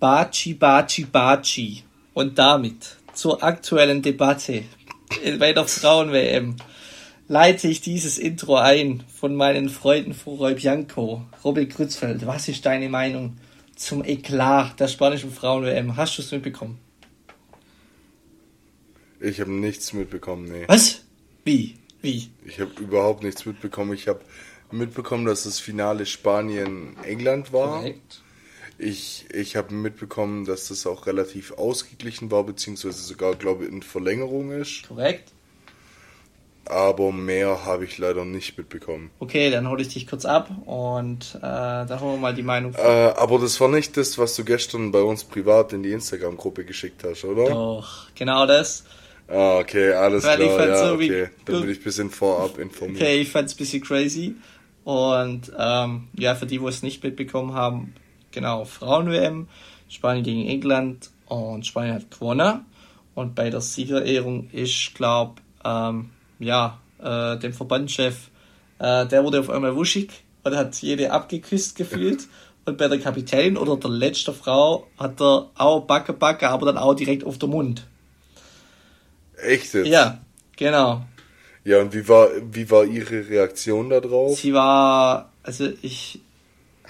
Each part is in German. Baci. Und damit zur aktuellen Debatte bei der Frauen-WM leite ich dieses Intro ein von meinen Freunden von Roy Bianco. Robert Grützfeld, was ist deine Meinung zum Eklat der spanischen Frauen-WM? Hast du es mitbekommen? Ich habe nichts mitbekommen, nee. Was? Wie? Ich habe überhaupt nichts mitbekommen. Ich habe mitbekommen, dass das Finale Spanien-England war. Korrekt. Ich habe mitbekommen, dass das auch relativ ausgeglichen war, beziehungsweise sogar, glaube ich, in Verlängerung ist. Korrekt. Aber mehr habe ich leider nicht mitbekommen. Okay, dann hole ich dich kurz ab und dann holen wir mal die Meinung. Aber das war nicht das, was du gestern bei uns privat in die Instagram-Gruppe geschickt hast, oder? Doch, genau das. Ah, okay, alles klar, ja, okay. Dann bin ich ein bisschen vorab informiert. Okay, ich fand es ein bisschen crazy. Und ja, für die, die es nicht mitbekommen haben, genau, Frauen-WM, Spanien gegen England und Spanien hat gewonnen. Und bei der Siegerehrung ist, glaube ich, dem Verbandschef, der wurde auf einmal wuschig und hat jede abgeküsst gefühlt. Und bei der Kapitänin oder der letzten Frau hat er auch Backe, aber dann auch direkt auf den Mund. Echt jetzt? Ja, genau. Ja, und wie war ihre Reaktion darauf? Sie war, also ich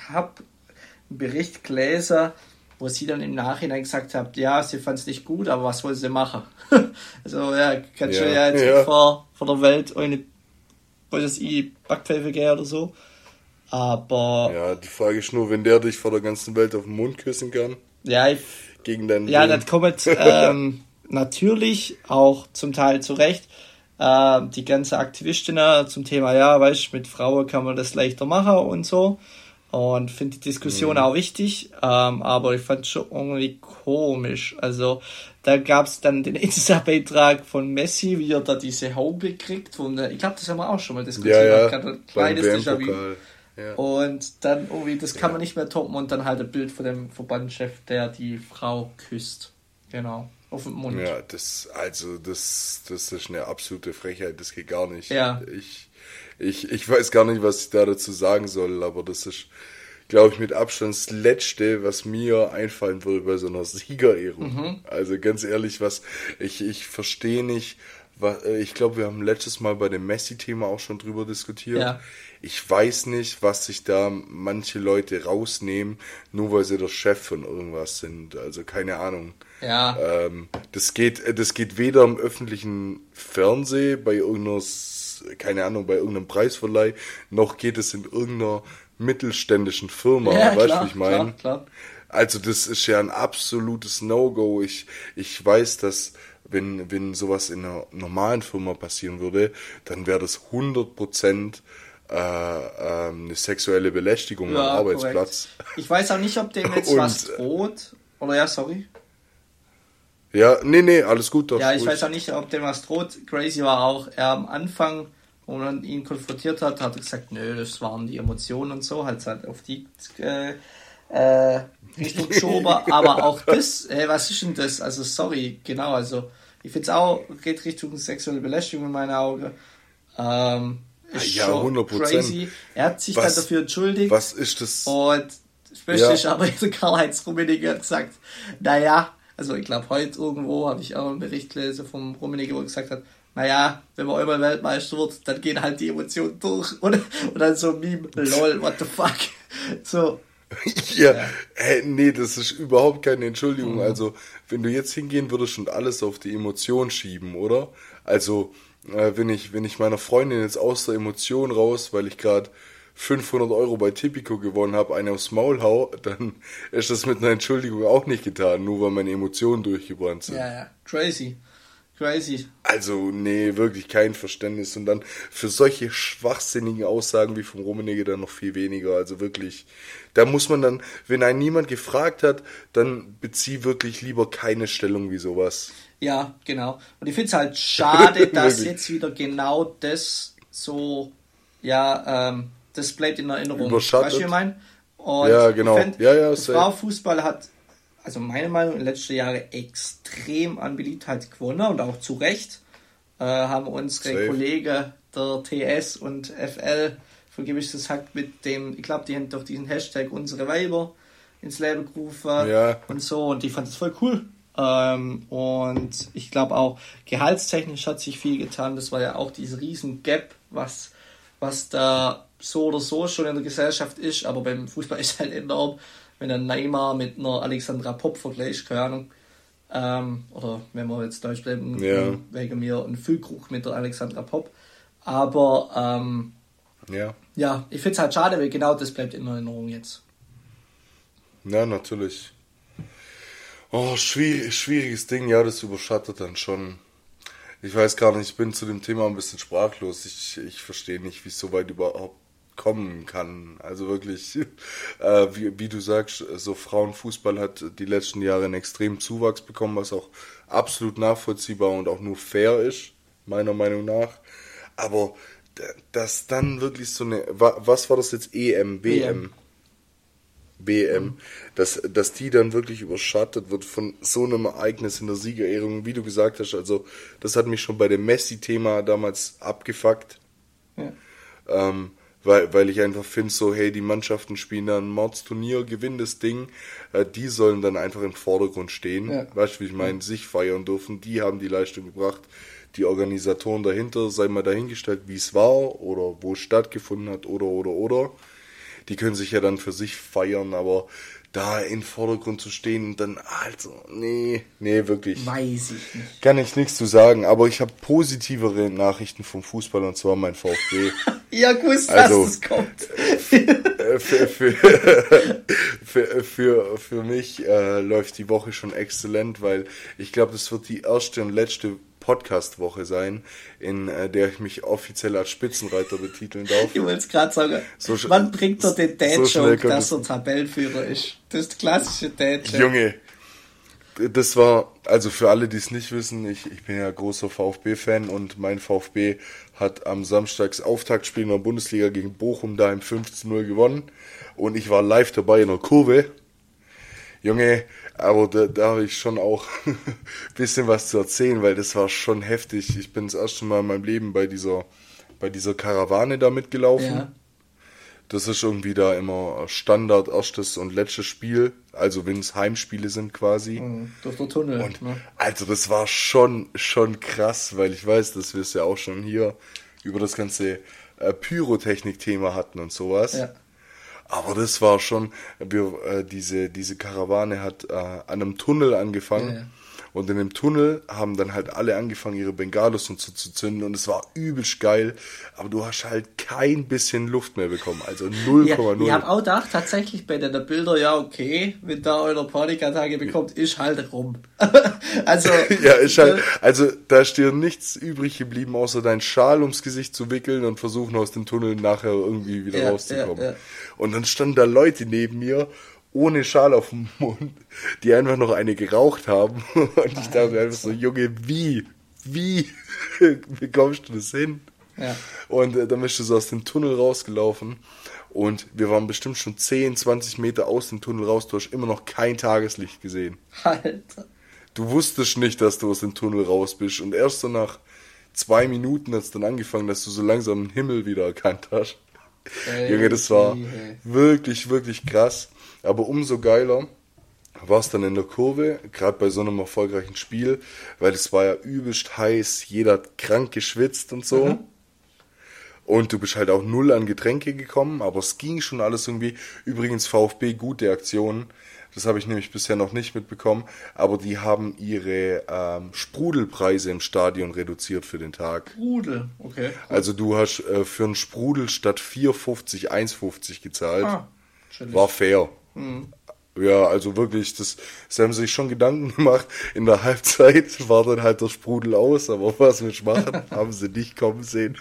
habe einen Bericht gelesen, wo sie dann im Nachhinein gesagt hat, ja, sie fand es nicht gut, aber was wollen sie machen? Also ja, kannst du ja jetzt vor der Welt ohne Backpfeife gehen oder so. Aber... Ja, die Frage ist nur, wenn der dich vor der ganzen Welt auf den Mund küssen kann. Ja, gegen deinen Willen. Das kommt natürlich auch zum Teil zurecht. Die ganze Aktivistinnen zum Thema, ja, weißt du, mit Frauen kann man das leichter machen und so. Und finde die Diskussion auch wichtig, aber ich fand es schon irgendwie komisch. Also da gab es dann den Insta-Beitrag von Messi, wie er da diese Haube kriegt. Und, ich glaube, das haben wir auch schon mal diskutiert. Ein kleines Déjà-vu. Ja. Und dann irgendwie, das kann man nicht mehr toppen. Und dann halt ein Bild von dem Verbandschef, der die Frau küsst. Genau, auf den Mund. Ja, das ist eine absolute Frechheit. Das geht gar nicht. Ja. Ich weiß gar nicht, was ich da dazu sagen soll, aber das ist, glaube ich, mit Abstand das Letzte, was mir einfallen würde bei so einer Siegerehrung. Mhm. Also ganz ehrlich, ich verstehe nicht, ich glaube, wir haben letztes Mal bei dem Messi-Thema auch schon drüber diskutiert. Ja. Ich weiß nicht, was sich da manche Leute rausnehmen, nur weil sie der Chef von irgendwas sind. Also keine Ahnung. Ja. Das geht weder im öffentlichen Fernsehen, bei irgendeiner bei irgendeinem Preisverleih, noch geht es in irgendeiner mittelständischen Firma, ja, weißt du, wie ich meine? Klar. Also das ist ja ein absolutes No-Go. Ich weiß, dass wenn sowas in einer normalen Firma passieren würde, dann wäre das 100% eine sexuelle Belästigung am Arbeitsplatz. Korrekt. Ich weiß auch nicht, ob dem jetzt was droht. Oder ja, sorry. Ja, nee, alles gut. Ja, ich weiß auch nicht, ob dem was droht. Crazy war auch, er am Anfang, wo man ihn konfrontiert hat, hat er gesagt, nö, das waren die Emotionen und so, hat halt auf die Richtung geschoben, aber auch das, was ist denn das? Also sorry, genau, also ich finde es auch, geht Richtung sexuelle Belästigung in meinen Augen. Ist ja, schon 100%. Crazy. Er hat sich dann dafür entschuldigt. Was ist das? Und ich aber Karl-Heinz Rummenigge hat gesagt, naja, also ich glaube, heute irgendwo habe ich auch einen Bericht gelesen vom Rummenigge, wo er gesagt hat, naja, wenn man einmal Weltmeister wird, dann gehen halt die Emotionen durch. Und dann so ein Meme, lol, what the fuck. So. Ja. Nee, das ist überhaupt keine Entschuldigung. Mhm. Also, wenn du jetzt hingehen würdest und alles auf die Emotion schieben, oder? Also, wenn ich meiner Freundin jetzt aus der Emotion raus, weil ich gerade 500 € bei Tipico gewonnen habe, eine aufs Maul hau, dann ist das mit einer Entschuldigung auch nicht getan, nur weil meine Emotionen durchgebrannt sind. Ja, crazy. Also, nee, wirklich kein Verständnis. Und dann für solche schwachsinnigen Aussagen wie vom Rummenigge dann noch viel weniger. Also wirklich, da muss man dann, wenn einen niemand gefragt hat, dann bezieh wirklich lieber keine Stellung wie sowas. Ja, genau. Und ich finde es halt schade, dass jetzt wieder genau das so, das bleibt in Erinnerung. Überschattet. Weißt du, wie ich meine? Und ja, genau. Ich fand, Frauenfußball hat, also meine Meinung, in den letzten Jahren extrem an Beliebtheit gewonnen und auch zu Recht. Haben unsere Kollegen der TS und FL, vergebe ich das Hack, mit dem, ich glaube, die haben doch diesen Hashtag unsere Weiber, ins Label gerufen und so, und ich fand das voll cool. Und ich glaube auch, gehaltstechnisch hat sich viel getan. Das war ja auch dieses riesen Gap, was da so oder so schon in der Gesellschaft ist, aber beim Fußball ist halt enorm, wenn der Neymar mit einer Alexandra Popp vergleicht, keine Ahnung, oder wenn wir jetzt Deutsch bleiben, wegen mir ein Füllkrug mit der Alexandra Popp, aber ja, ich finde es halt schade, weil genau das bleibt in Erinnerung jetzt. Ja, natürlich. Oh, schwieriges Ding, ja, das überschattet dann schon. Ich weiß gar nicht, ich bin zu dem Thema ein bisschen sprachlos. Ich verstehe nicht, wie es so weit überhaupt kommen kann. Also wirklich, wie du sagst, so Frauenfußball hat die letzten Jahre einen extremen Zuwachs bekommen, was auch absolut nachvollziehbar und auch nur fair ist, meiner Meinung nach. Aber dass dann wirklich so eine, was war das jetzt, EM, WM? BM, dass die dann wirklich überschattet wird von so einem Ereignis in der Siegerehrung, wie du gesagt hast. Also das hat mich schon bei dem Messi-Thema damals abgefuckt, weil ich einfach finde, so hey, die Mannschaften spielen da ein Mordsturnier, gewinnen das Ding, die sollen dann einfach im Vordergrund stehen, weißt du, wie ich meine, sich feiern dürfen, die haben die Leistung gebracht, die Organisatoren dahinter, sei mal dahingestellt, wie es war oder wo es stattgefunden hat oder. Die können sich ja dann für sich feiern, aber da in den Vordergrund zu stehen und dann, also, nee, wirklich. Weiß ich nicht. Kann ich nichts zu sagen, aber ich habe positivere Nachrichten vom Fußball, und zwar mein VfB. Ja, gewusst, also, dass es kommt. für mich läuft die Woche schon exzellent, weil ich glaube, das wird die erste und letzte Podcast-Woche sein, in der ich mich offiziell als Spitzenreiter betiteln darf. Ich wollte es gerade sagen, wann bringt er den Dad-Joke, dass er Tabellenführer ist? Das ist der klassische Dad-Joke. Junge, das war, also für alle, die es nicht wissen, ich bin ja großer VfB-Fan, und mein VfB hat am Samstags Auftaktspiel in der Bundesliga gegen Bochum daheim 5-0 gewonnen, und ich war live dabei in der Kurve. Junge, aber da habe ich schon auch ein bisschen was zu erzählen, weil das war schon heftig. Ich bin das erste Mal in meinem Leben bei dieser Karawane da mitgelaufen. Ja. Das ist irgendwie da immer Standard, erstes und letztes Spiel, also wenn es Heimspiele sind quasi. Mhm, durch den Tunnel. Und, ne? Also das war schon krass, weil ich weiß, dass wir es ja auch schon hier über das ganze Pyrotechnik-Thema hatten und sowas. Ja. Aber das war schon, diese Karawane hat an einem Tunnel angefangen. Ja. Und in dem Tunnel haben dann halt alle angefangen, ihre Bengalos und so zu zünden. Und es war übelst geil. Aber du hast halt kein bisschen Luft mehr bekommen. Also 0,0. Ja, ich habe auch gedacht, tatsächlich bei den Bilder, ja okay, wenn da eure Panikattacke bekommt, ist halt rum. Also ja, ist halt, also da ist dir nichts übrig geblieben, außer deinen Schal ums Gesicht zu wickeln und versuchen, aus dem Tunnel nachher irgendwie wieder rauszukommen. Ja. Und dann standen da Leute neben mir, ohne Schal auf dem Mund, die einfach noch eine geraucht haben. Und ich dachte mir einfach so, Junge, wie bekommst du das hin? Ja. Und dann bist du so aus dem Tunnel rausgelaufen. Und wir waren bestimmt schon 10, 20 Meter aus dem Tunnel raus. Du hast immer noch kein Tageslicht gesehen. Alter. Du wusstest nicht, dass du aus dem Tunnel raus bist. Und erst so nach 2 Minuten hat es dann angefangen, dass du so langsam den Himmel wieder erkannt hast. Junge, das war wirklich krass. Aber umso geiler war es dann in der Kurve, gerade bei so einem erfolgreichen Spiel, weil es war ja übelst heiß, jeder hat krank geschwitzt und so. Mhm. Und du bist halt auch null an Getränke gekommen, aber es ging schon alles irgendwie. Übrigens VfB, gute Aktionen, das habe ich nämlich bisher noch nicht mitbekommen, aber die haben ihre Sprudelpreise im Stadion reduziert für den Tag. Sprudel, okay. Cool. Also du hast für einen Sprudel statt 4,50 1,50 gezahlt. Ah, war fair. Ja, also wirklich, das haben sich schon Gedanken gemacht. In der Halbzeit war dann halt der Sprudel aus, aber was wir machen, haben sie nicht kommen sehen.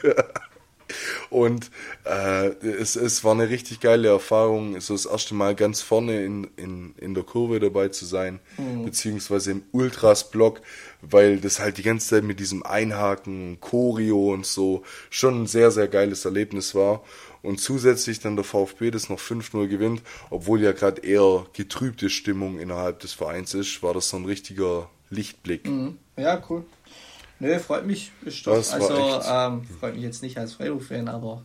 Und es war eine richtig geile Erfahrung, so das erste Mal ganz vorne in der Kurve dabei zu sein, beziehungsweise im Ultras-Block, weil das halt die ganze Zeit mit diesem Einhaken, Choreo und so schon ein sehr, sehr geiles Erlebnis war. Und zusätzlich dann der VfB, das noch 5-0 gewinnt, obwohl ja gerade eher getrübte Stimmung innerhalb des Vereins ist, war das so ein richtiger Lichtblick. Ja, cool. Nö, freut mich. Ist doch, also freut mich jetzt nicht als Freiburg-Fan, aber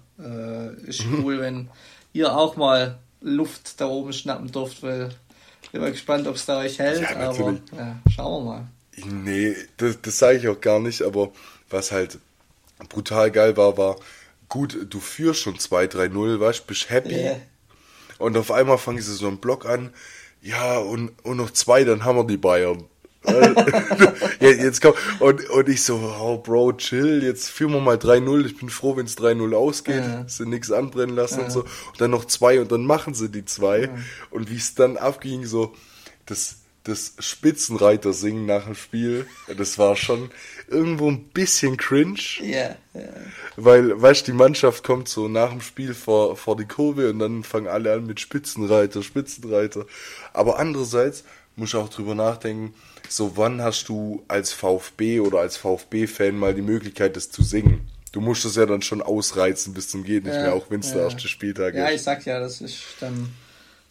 ist cool, wenn ihr auch mal Luft da oben schnappen dürft, weil Bin mal gespannt, ob es da euch hält, ja, aber ja, schauen wir mal. Nee, das sage ich auch gar nicht, aber was halt brutal geil war, gut, du führst schon 2-3-0, weißt, bist happy. Yeah. Und auf einmal fangen sie so einen Block an, ja, und noch zwei, dann haben wir die Bayern. Jetzt komm, und ich so, oh Bro, chill, jetzt führen wir mal 3-0, ich bin froh, wenn es 3-0 ausgeht, sie nichts anbrennen lassen und so, und dann noch zwei und dann machen sie die zwei und wie es dann abging, so das Spitzenreiter singen nach dem Spiel, das war schon irgendwo ein bisschen cringe, weil, weißt du, die Mannschaft kommt so nach dem Spiel vor die Kurve und dann fangen alle an mit Spitzenreiter, aber andererseits muss ich auch drüber nachdenken, so, wann hast du als VfB oder als VfB-Fan mal die Möglichkeit, das zu singen? Du musst es ja dann schon ausreizen bis zum Geht nicht mehr, auch wenn es der erste Spieltag ist. Ja, ich sag ja, das ist dann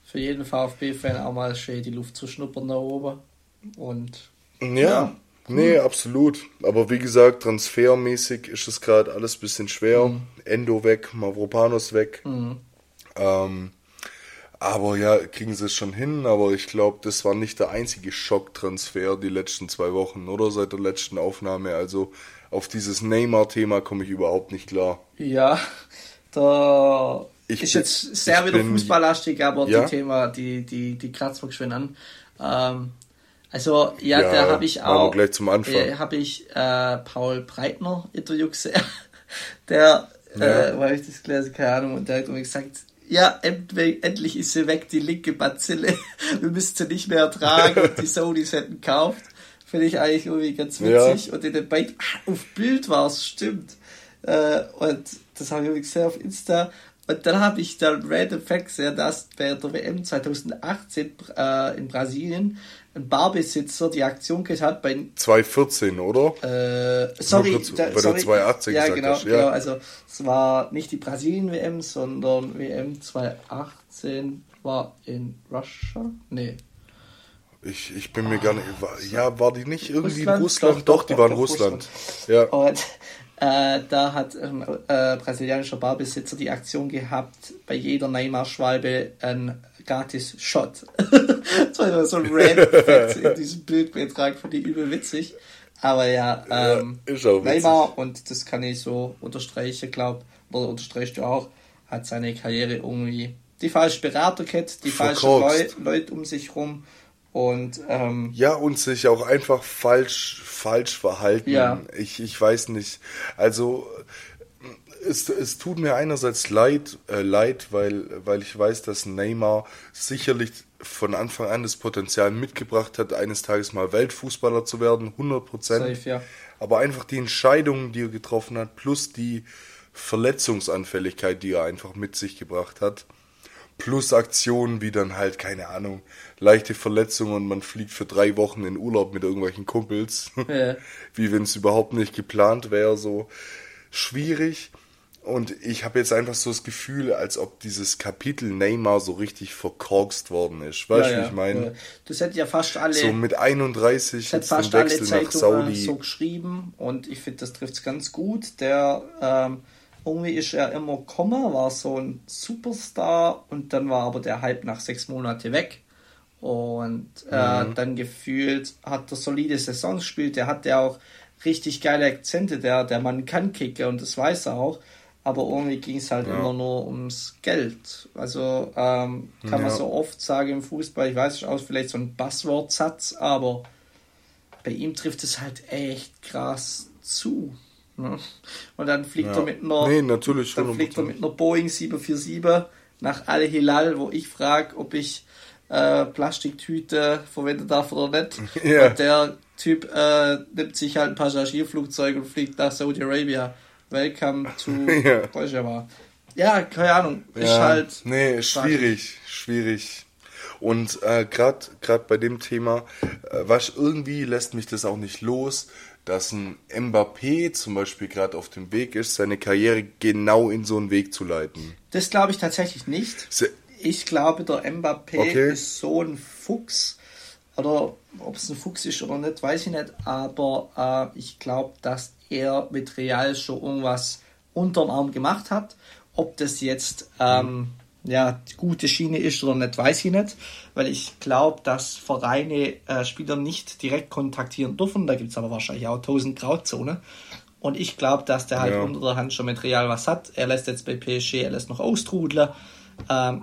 für jeden VfB-Fan auch mal schön, die Luft zu schnuppern da oben. Und nee, absolut. Aber wie gesagt, transfermäßig ist es gerade alles ein bisschen schwer. Endo weg, Mavropanos weg. Aber ja, kriegen sie es schon hin, aber ich glaube, das war nicht der einzige Schocktransfer die letzten 2 Wochen, oder? Seit der letzten Aufnahme, also auf dieses Neymar-Thema komme ich überhaupt nicht klar. Ja, da ist jetzt sehr wieder fußballlastig, aber das Thema, die kratzt man schön an. Also, ja, da habe ich auch... gleich zum Anfang. Habe ich Paul Breitner Interview gesehen, der, weil ich das gelesen, keine Ahnung, und der hat mir gesagt... Ja, endlich ist sie weg, die linke Bazille. Wir müssen sie nicht mehr ertragen. Und die Sonys hätten gekauft. Finde ich eigentlich irgendwie ganz witzig. Ja. Und in dem Beitrag, auf Bild war es, stimmt. Und das habe ich übrigens gesehen auf Insta. Und dann habe ich dann random Fact gesehen, dass bei der WM 2018 in Brasilien ein Barbesitzer die Aktion gehabt hat bei... 2014, oder? Sorry, 2018 gesagt hast. Genau. Also es war nicht die Brasilien-WM, sondern WM 2018 war in Russia? Nee. Ich bin mir gar nicht... War die nicht irgendwie Russland? In Russland? Doch, die war in Russland. Ja. Und da hat ein brasilianischer Barbesitzer die Aktion gehabt, bei jeder Neymar-Schwalbe ein gratis Shot. Das war so ein Random-Effekt in diesem Bildbeitrag, fand ich übel witzig. Aber ist auch witzig. Neymar, und das kann ich so unterstreichen, unterstreichst du auch, hat seine Karriere irgendwie die falsche Berater gehabt, die falschen Leute um sich rum. Und, und sich auch einfach falsch verhalten. Ja. Ich weiß nicht. Also, es tut mir einerseits leid, weil ich weiß, dass Neymar sicherlich von Anfang an das Potenzial mitgebracht hat, eines Tages mal Weltfußballer zu werden, 100%. Safe, ja. Aber einfach die Entscheidungen, die er getroffen hat, plus die Verletzungsanfälligkeit, die er einfach mit sich gebracht hat, plus Aktionen wie dann halt, keine Ahnung, leichte Verletzungen und man fliegt für 3 Wochen in Urlaub mit irgendwelchen Kumpels. Ja. Wie wenn es überhaupt nicht geplant wäre, so schwierig. Und ich habe jetzt einfach so das Gefühl, als ob dieses Kapitel Neymar so richtig verkorkst worden ist. Weißt du, wie ich meine? Ja. Das hätte ja fast alle... So mit 31 jetzt fast alle Zeitungen nach Saudi so geschrieben. Und ich finde, das trifft es ganz gut. Der... irgendwie ist er immer gekommen, war so ein Superstar und dann war aber der Hype nach 6 Monaten weg. Und dann gefühlt hat er solide Saison gespielt, der hat ja auch richtig geile Akzente, der Mann kann kicken und das weiß er auch, aber irgendwie ging es halt immer nur ums Geld. Also kann man so oft sagen im Fußball, ich weiß nicht, aus vielleicht so ein Buzzword-Satz, aber bei ihm trifft es halt echt krass zu. Und dann fliegt er mit einer Boeing 747 nach Al Hilal, wo ich frage, ob ich Plastiktüte verwenden darf oder nicht. Yeah. Und der Typ nimmt sich halt ein Passagierflugzeug und fliegt nach Saudi-Arabia. Welcome to Deutschland. Ja, keine Ahnung. Ja. Ist halt... Nee, schwierig. Und gerade bei dem Thema, was irgendwie lässt mich das auch nicht los, dass ein Mbappé zum Beispiel gerade auf dem Weg ist, seine Karriere genau in so einen Weg zu leiten. Das glaube ich tatsächlich nicht. Ich glaube, der Mbappé ist so ein Fuchs, oder ob es ein Fuchs ist oder nicht, weiß ich nicht, aber ich glaube, dass er mit Real schon irgendwas unterm Arm gemacht hat. Ob das jetzt ja, gute Schiene ist oder nicht, weiß ich nicht, weil ich glaube, dass Vereine Spieler nicht direkt kontaktieren dürfen. Da gibt es aber wahrscheinlich auch 1000 Grauzonen. Und ich glaube, dass der halt unter der Hand schon mit Real was hat. Er lässt jetzt bei PSG, er lässt noch austrudeln.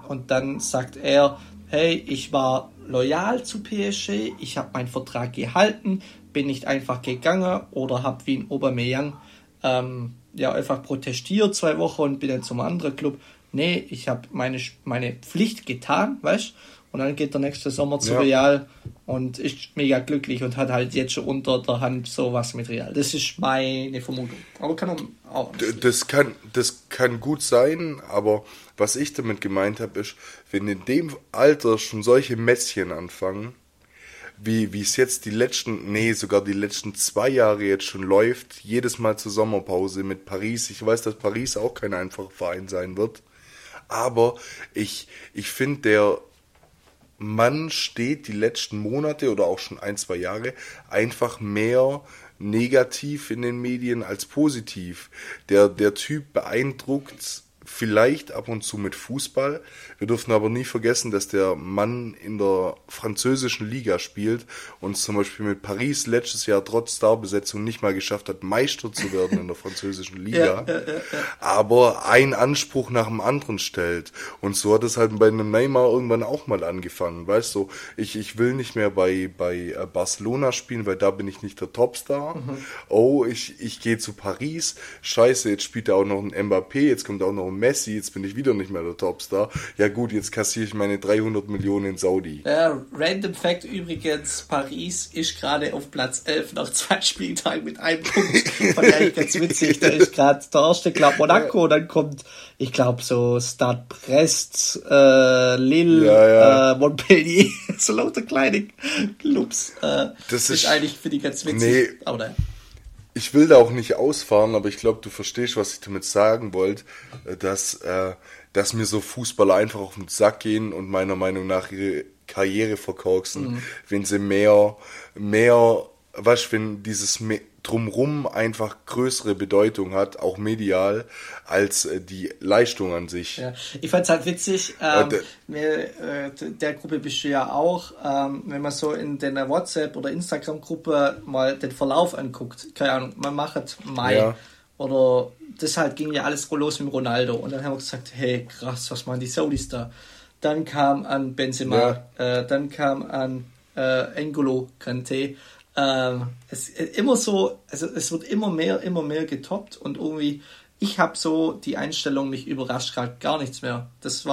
Und dann sagt er, hey, ich war loyal zu PSG, ich habe meinen Vertrag gehalten, bin nicht einfach gegangen oder habe wie in Aubameyang einfach protestiert 2 Wochen und bin dann zum anderen Club. Nee, ich habe meine Pflicht getan, weißt du? Und dann geht der nächste Sommer zu Real und ist mega glücklich und hat halt jetzt schon unter der Hand sowas mit Real. Das ist meine Vermutung. Aber kann auch das kann gut sein, aber was ich damit gemeint habe, ist, wenn in dem Alter schon solche Mätzchen anfangen, wie es jetzt sogar die letzten 2 Jahre jetzt schon läuft, jedes Mal zur Sommerpause mit Paris. Ich weiß, dass Paris auch kein einfacher Verein sein wird, aber ich finde, der Mann steht die letzten Monate oder auch schon 1, 2 Jahre einfach mehr negativ in den Medien als positiv. Der Typ beeindruckt vielleicht ab und zu mit Fußball. Wir dürfen aber nie vergessen, dass der Mann in der französischen Liga spielt und zum Beispiel mit Paris letztes Jahr trotz Starbesetzung nicht mal geschafft hat, Meister zu werden in der französischen Liga, aber einen Anspruch nach dem anderen stellt. Und so hat es halt bei einem Neymar irgendwann auch mal angefangen. Weißt du, ich will nicht mehr bei Barcelona spielen, weil da bin ich nicht der Topstar. Mhm. Oh, ich gehe zu Paris. Scheiße, jetzt spielt da auch noch ein Mbappé, jetzt kommt auch noch ein Messi, jetzt bin ich wieder nicht mehr der Topstar. Ja gut, jetzt kassiere ich meine 300 Millionen in Saudi. Random Fact übrigens, Paris ist gerade auf Platz 11 nach 2 Spieltagen mit einem Punkt. Von daher ganz witzig, da ist gerade der erste Club Monaco, dann kommt, ich glaube, so Stade Brest, Lille, Montpellier, so lauter kleine Clubs. Das ist eigentlich für die ganz witzig. Nee. Aber naja. Ich will da auch nicht ausfahren, aber ich glaube, du verstehst, was ich damit sagen wollte, dass mir so Fußballer einfach auf den Sack gehen und meiner Meinung nach ihre Karriere verkorksen, wenn sie mehr, weißt, wenn dieses Drumrum einfach größere Bedeutung hat, auch medial, als die Leistung an sich. Ja. Ich fand es halt witzig, der Gruppe bist du ja auch, wenn man so in der WhatsApp- oder Instagram-Gruppe mal den Verlauf anguckt, keine Ahnung, man macht Mai, oder das halt ging ja alles los mit Ronaldo und dann haben wir gesagt, hey krass, was machen die Saudis da? Dann kam an Benzema, dann kam an N'Golo Kanté, immer so, also es wird immer mehr getoppt und irgendwie, ich habe so die Einstellung, mich überrascht gerade gar nichts mehr. Ist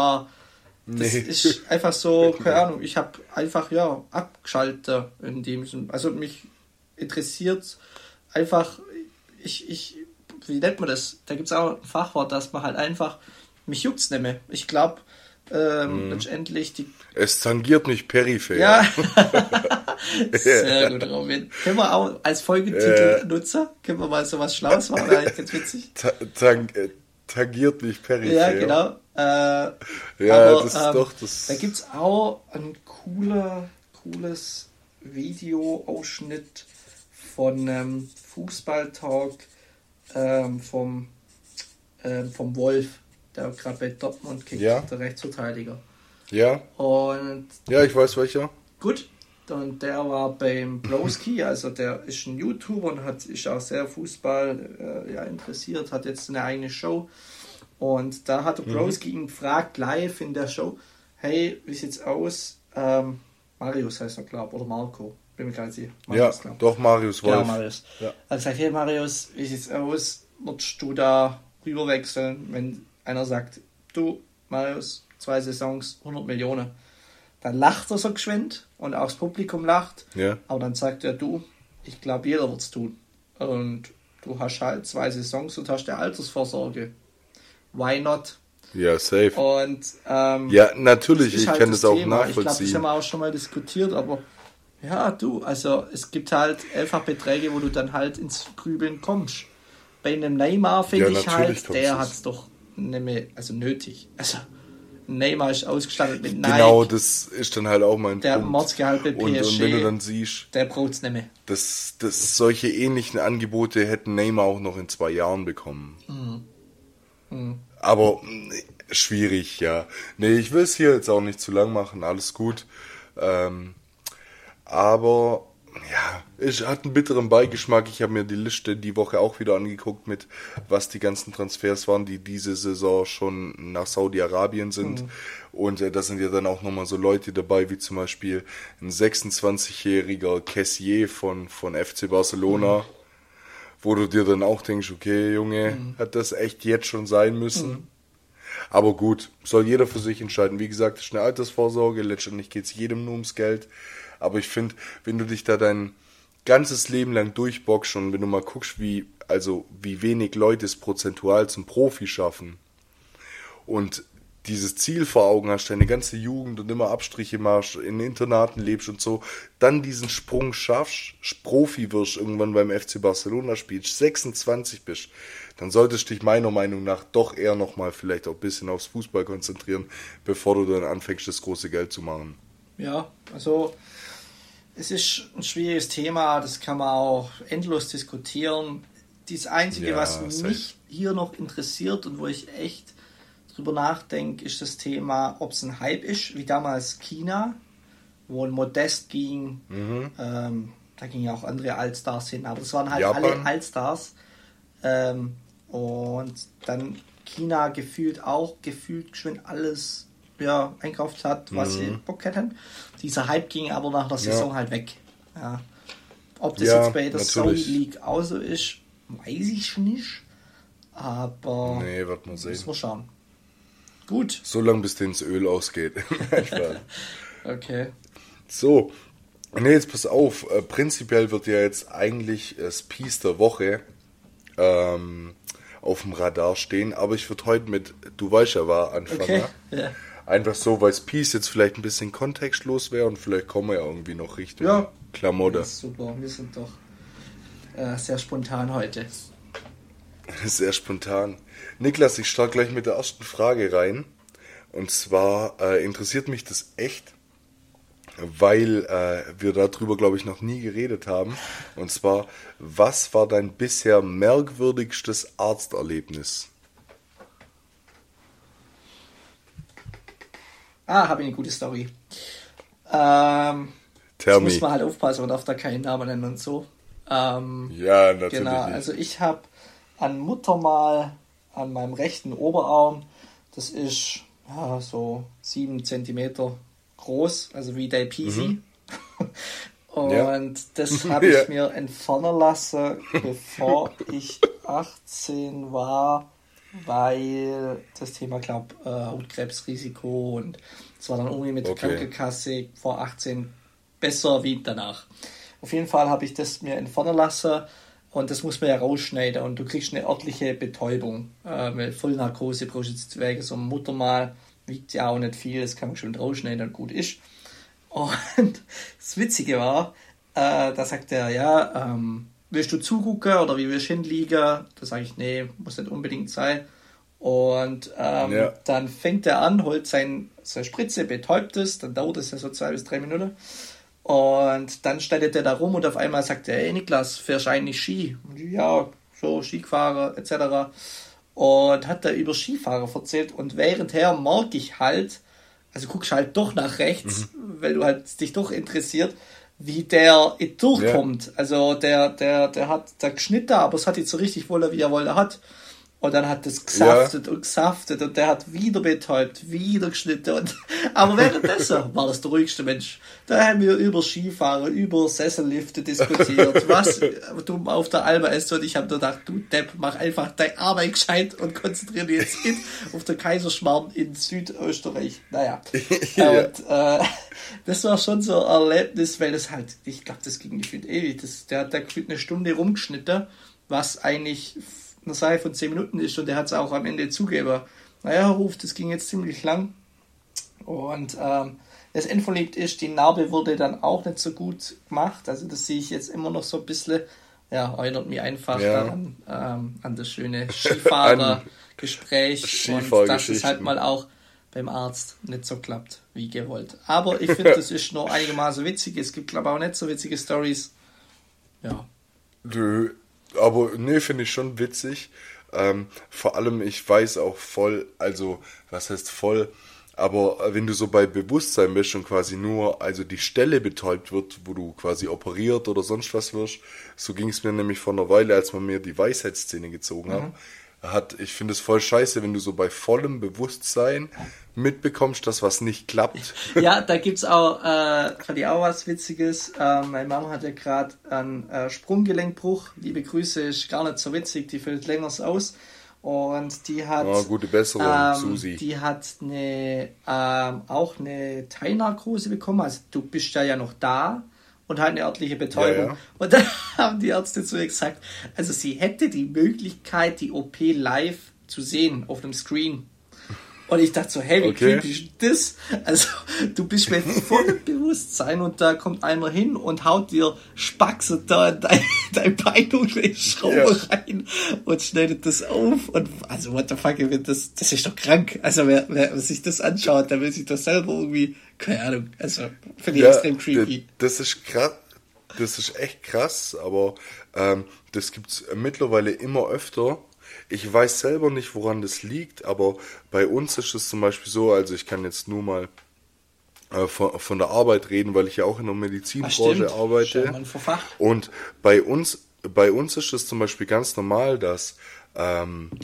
einfach so, keine Ahnung, ich habe einfach abgeschaltet in dem, also mich interessiert einfach, ich wie nennt man das? Da gibt es auch ein Fachwort, dass man halt einfach, mich juckt's nicht mehr. Ich glaube, letztendlich es tangiert mich peripher. Ja. Sehr gut, Robin. Können wir auch als Folgetitel nutzen? Können wir mal sowas Schlaues machen? Das ist ganz witzig. Tangiert mich peripher. Ja, genau. Aber, das ist doch das. Da gibt es auch ein cooles Videoausschnitt von einem Fußballtalk vom Wolf, der gerade bei Dortmund kickt, der Rechtsverteidiger. Ja. Und ich weiß welcher. Gut. Und der war beim Podolski, also der ist ein YouTuber und ist auch sehr Fußball interessiert, hat jetzt eine eigene Show. Und da hat der Podolski ihn gefragt, live in der Show, hey, wie sieht's aus? Marius heißt er, glaube ich, oder Marco. Bin mir gar nicht sicher. Marius, Marius Wolf. Genau, Marius. Ja. Also sagt, hey Marius, wie sieht's aus? Würdest du da rüberwechseln, wenn einer sagt, du Marius, 2 Saisons, 100 Millionen. Dann lacht er so geschwind und auch das Publikum lacht. Ja. Aber dann sagt er, du, ich glaube, jeder wird es tun. Und du hast halt 2 Saisons und hast eine Altersvorsorge. Why not? Ja, safe. Und natürlich, ich halt kann das auch nachvollziehen. Ich glaube, das haben wir auch schon mal diskutiert, aber es gibt halt einfach Beträge, wo du dann halt ins Grübeln kommst. Bei einem Neymar finde ich halt, der hat es doch nicht mehr, also nötig. Also Neymar ist ausgestattet mit Nike. Genau, das ist dann halt auch mein Punkt. Der Mordsgehalt bei PSG. Und wenn du dann siehst, der braucht's nicht mehr. Dass solche ähnlichen Angebote hätten Neymar auch noch in 2 Jahren bekommen. Mhm. Mhm. Aber schwierig, ja. Nee, ich will es hier jetzt auch nicht zu lang machen, alles gut. Aber ja, es hat einen bitteren Beigeschmack. Ich habe mir die Liste die Woche auch wieder angeguckt, mit was die ganzen Transfers waren, die diese Saison schon nach Saudi-Arabien sind. Mhm. Und da sind ja dann auch nochmal so Leute dabei, wie zum Beispiel ein 26-jähriger Kessié von FC Barcelona, mhm, wo du dir dann auch denkst, okay, Junge, hat das echt jetzt schon sein müssen? Mhm. Aber gut, soll jeder für sich entscheiden. Wie gesagt, das ist eine Altersvorsorge, letztendlich geht es jedem nur ums Geld. Aber ich finde, wenn du dich da dein ganzes Leben lang durchboxst und wenn du mal guckst, wie wenig Leute es prozentual zum Profi schaffen und dieses Ziel vor Augen hast, deine ganze Jugend und immer Abstriche machst, in Internaten lebst und so, dann diesen Sprung schaffst, Profi wirst, irgendwann beim FC Barcelona spielst, 26 bist, dann solltest du dich meiner Meinung nach doch eher nochmal vielleicht auch ein bisschen aufs Fußball konzentrieren, bevor du dann anfängst, das große Geld zu machen. Ja, also es ist ein schwieriges Thema, das kann man auch endlos diskutieren. Das Einzige, was mich hier noch interessiert und wo ich echt drüber nachdenke, ist das Thema, ob es ein Hype ist, wie damals China, wo ein Modest ging, da gingen ja auch andere Allstars hin, aber es waren halt Japan, alle Allstars. Und dann China gefühlt geschwind alles einkauft hat, was sie Bock hätten. Dieser Hype ging aber nach der Saison halt weg. Ja. Ob das jetzt bei der Saudi League auch so ist, weiß ich nicht. Aber wird man sehen. Müssen wir schauen. Gut. So lange, bis denen das Öl ausgeht. Okay. So. Ne, jetzt pass auf. Prinzipiell wird ja jetzt eigentlich das Piece der Woche auf dem Radar stehen. Aber ich würde heute mit, du weißt ja, war anfangen. Okay. Ja. Einfach so, weil Peace jetzt vielleicht ein bisschen kontextlos wäre und vielleicht kommen wir ja irgendwie noch Richtung Klamotte. Das ist super, wir sind doch sehr spontan heute. Sehr spontan. Niklas, ich starte gleich mit der ersten Frage rein. Und zwar interessiert mich das echt, weil wir darüber, glaube ich, noch nie geredet haben. Und zwar, was war dein bisher merkwürdigstes Arzterlebnis? Habe ich eine gute Story. Jetzt muss man halt aufpassen, man darf da keinen Namen nennen und so. Natürlich. Genau, also ich habe an Muttermal an meinem rechten Oberarm, das ist so 7 Zentimeter groß, also wie der Pisi. Und das habe ich mir entfernen lassen, bevor ich 18 war. Weil das Thema, glaube ich, Hautkrebsrisiko und es war dann irgendwie mit Krankenkasse vor 18 besser wie danach. Auf jeden Fall habe ich das mir entfernen lassen und das muss man ja rausschneiden und du kriegst eine örtliche Betäubung. Mit Vollnarkose brauchst du jetzt wegen so einem Muttermal, wiegt ja auch nicht viel, das kann man schon rausschneiden und gut ist. Und das Witzige war, da sagt er, willst du zugucken oder wie willst du hinliegen? Da sage ich, nee, muss nicht unbedingt sein. Und dann fängt er an, holt seine Spritze, betäubt es, dann dauert es ja so 2 bis 3 Minuten. Und dann schneidet er da rum und auf einmal sagt er, hey Niklas, fährst du eigentlich Ski? Ja, so Skifahrer etc. Und hat da über Skifahrer erzählt und währendher merke ich halt, also guckst halt doch nach rechts, weil du halt dich doch interessiert, wie der durchkommt. Also der hat da geschnitten, aber es hat jetzt so richtig wohl, wie er wollte hat. Und dann hat das gesaftet und gesaftet und der hat wieder betäubt, wieder geschnitten. Aber währenddessen war das der ruhigste Mensch. Da haben wir über Skifahren, über Sessellifte diskutiert, was dumm auf der Alba ist. Und ich habe nur gedacht, du Depp, mach einfach deine Arbeit gescheit und konzentriere dich jetzt auf den Kaiserschmarrn in Südösterreich. Naja. Und das war schon so ein Erlebnis, weil das halt, ich glaube, das ging gefühlt ewig. Der hat da gefühlt 1 Stunde rumgeschnitten, was eigentlich eine Sache von 10 Minuten ist und der hat es auch am Ende zugegeben. Naja, Ruf, das ging jetzt ziemlich lang und das Endverliebt ist, die Narbe wurde dann auch nicht so gut gemacht, also das sehe ich jetzt immer noch so ein bisschen, erinnert mich einfach an das schöne Skifahrergespräch und dass es halt mal auch beim Arzt nicht so klappt, wie gewollt. Aber ich finde, das ist noch einigermaßen witzig, es gibt glaube ich auch nicht so witzige Storys. Aber ne, finde ich schon witzig. Vor allem, ich weiß auch voll, also was heißt voll, aber wenn du so bei Bewusstsein bist und quasi nur, also die Stelle betäubt wird, wo du quasi operiert oder sonst was wirst, so ging es mir nämlich vor einer Weile, als man mir die Weisheitszähne gezogen hat. Ich finde es voll scheiße, wenn du so bei vollem Bewusstsein mitbekommst, dass was nicht klappt. Ja, da gibt's auch, fand ich auch was Witziges. Meine Mama hatte gerade einen Sprunggelenkbruch. Liebe Grüße, ist gar nicht so witzig, die fällt längers aus. Und die hat gute Besserung, Susi. Die hat eine, auch eine Teilnarkose bekommen. Also du bist ja noch da und hat eine örtliche Betäubung. Ja, ja. Und dann haben die Ärzte zu ihr gesagt, also sie hätte die Möglichkeit, die OP live zu sehen auf dem Screen. Und ich dachte so, hey, wie kritisch ist das? Also du bist mit vollem Bewusstsein und da kommt einer hin und haut dir Spaxer da in dein Bein und eine Schraube rein und schneidet das auf. Und also what the fuck, das ist doch krank. Also wer sich das anschaut, der will sich das selber irgendwie, keine Ahnung, also finde ich extrem creepy. Das ist krass. Das ist echt krass, aber das gibt's mittlerweile immer öfter. Ich weiß selber nicht, woran das liegt, aber bei uns ist es zum Beispiel so, also ich kann jetzt nur mal von der Arbeit reden, weil ich ja auch in der Medizinbranche arbeite. Und bei uns ist es zum Beispiel ganz normal, dass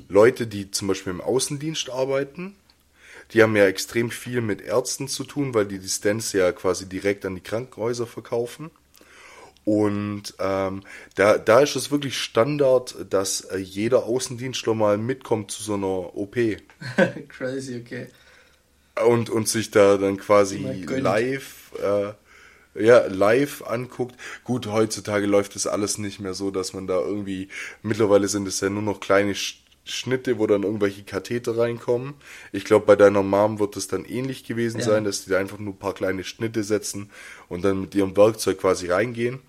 Leute, die zum Beispiel im Außendienst arbeiten, die haben ja extrem viel mit Ärzten zu tun, weil die Stents ja quasi direkt an die Krankenhäuser verkaufen. Und da ist es wirklich Standard, dass jeder Außendienstler mal mitkommt zu so einer OP. Crazy, okay. Und sich da dann quasi live anguckt. Gut, heutzutage läuft das alles nicht mehr so, dass man da irgendwie, mittlerweile sind es ja nur noch kleine Schnitte, wo dann irgendwelche Katheter reinkommen. Ich glaube, bei deiner Mom wird es dann ähnlich gewesen sein, dass die da einfach nur ein paar kleine Schnitte setzen und dann mit ihrem Werkzeug quasi reingehen.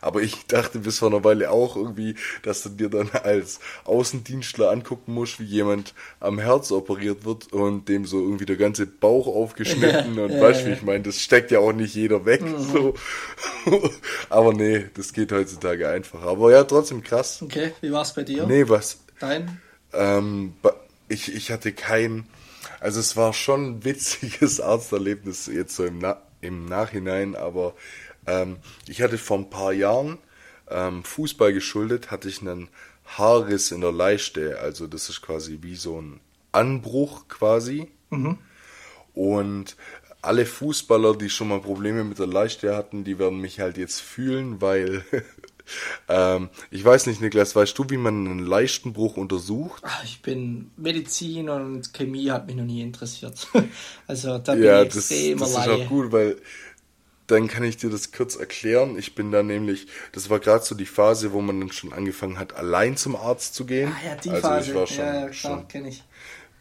Aber ich dachte bis vor einer Weile auch irgendwie, dass du dir dann als Außendienstler angucken musst, wie jemand am Herz operiert wird und dem so irgendwie der ganze Bauch aufgeschnitten und weißt du, wie ich meine, das steckt ja auch nicht jeder weg. So. Aber nee, das geht heutzutage einfach. Aber ja, trotzdem krass. Okay, wie war's bei dir? Nee, was? Dein? Ich hatte kein, also es war schon ein witziges Arzterlebnis jetzt so im Nachhinein, aber ich hatte vor ein paar Jahren Fußball geschuldet, hatte ich einen Haarriss in der Leiste, also das ist quasi wie so ein Anbruch quasi. Und alle Fußballer, die schon mal Probleme mit der Leiste hatten, die werden mich halt jetzt fühlen, weil ich weiß nicht, Niklas, weißt du, wie man einen Leistenbruch untersucht? Ich bin Medizin und Chemie hat mich noch nie interessiert. Also da bin ich extrem Laie. Das ist auch gut, weil dann kann ich dir das kurz erklären. Ich bin da nämlich, das war gerade so die Phase, wo man dann schon angefangen hat, allein zum Arzt zu gehen. Ah ja, die also Phase. Ich war schon, schon kenne ich.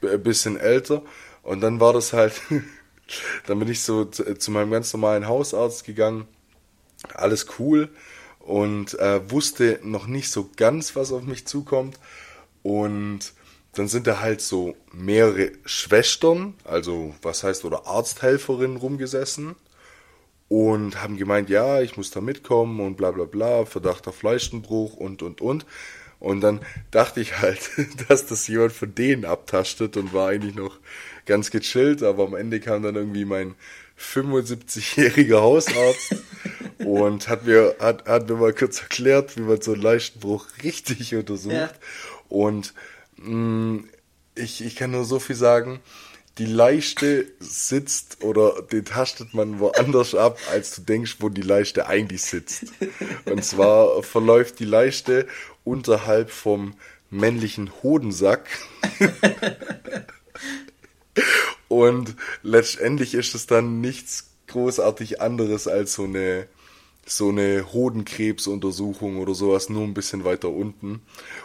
Ein bisschen älter. Und dann war das halt, dann bin ich so zu meinem ganz normalen Hausarzt gegangen. Alles cool. Und wusste noch nicht so ganz, was auf mich zukommt. Und dann sind da halt so mehrere Schwestern, also was heißt, oder Arzthelferinnen rumgesessen und haben gemeint, ja, ich muss da mitkommen und bla bla bla, Verdacht auf Leistenbruch und. Und dann dachte ich halt, dass das jemand von denen abtastet und war eigentlich noch ganz gechillt. Aber am Ende kam dann irgendwie mein 75-jähriger Hausarzt und hat mir mal kurz erklärt, wie man so einen Leistenbruch richtig untersucht. Ja. Und ich kann nur so viel sagen, die Leiste sitzt oder den tastet man woanders ab, als du denkst, wo die Leiste eigentlich sitzt. Und zwar verläuft die Leiste unterhalb vom männlichen Hodensack. Und letztendlich ist es dann nichts großartig anderes als so eine Hodenkrebsuntersuchung oder sowas, nur ein bisschen weiter unten.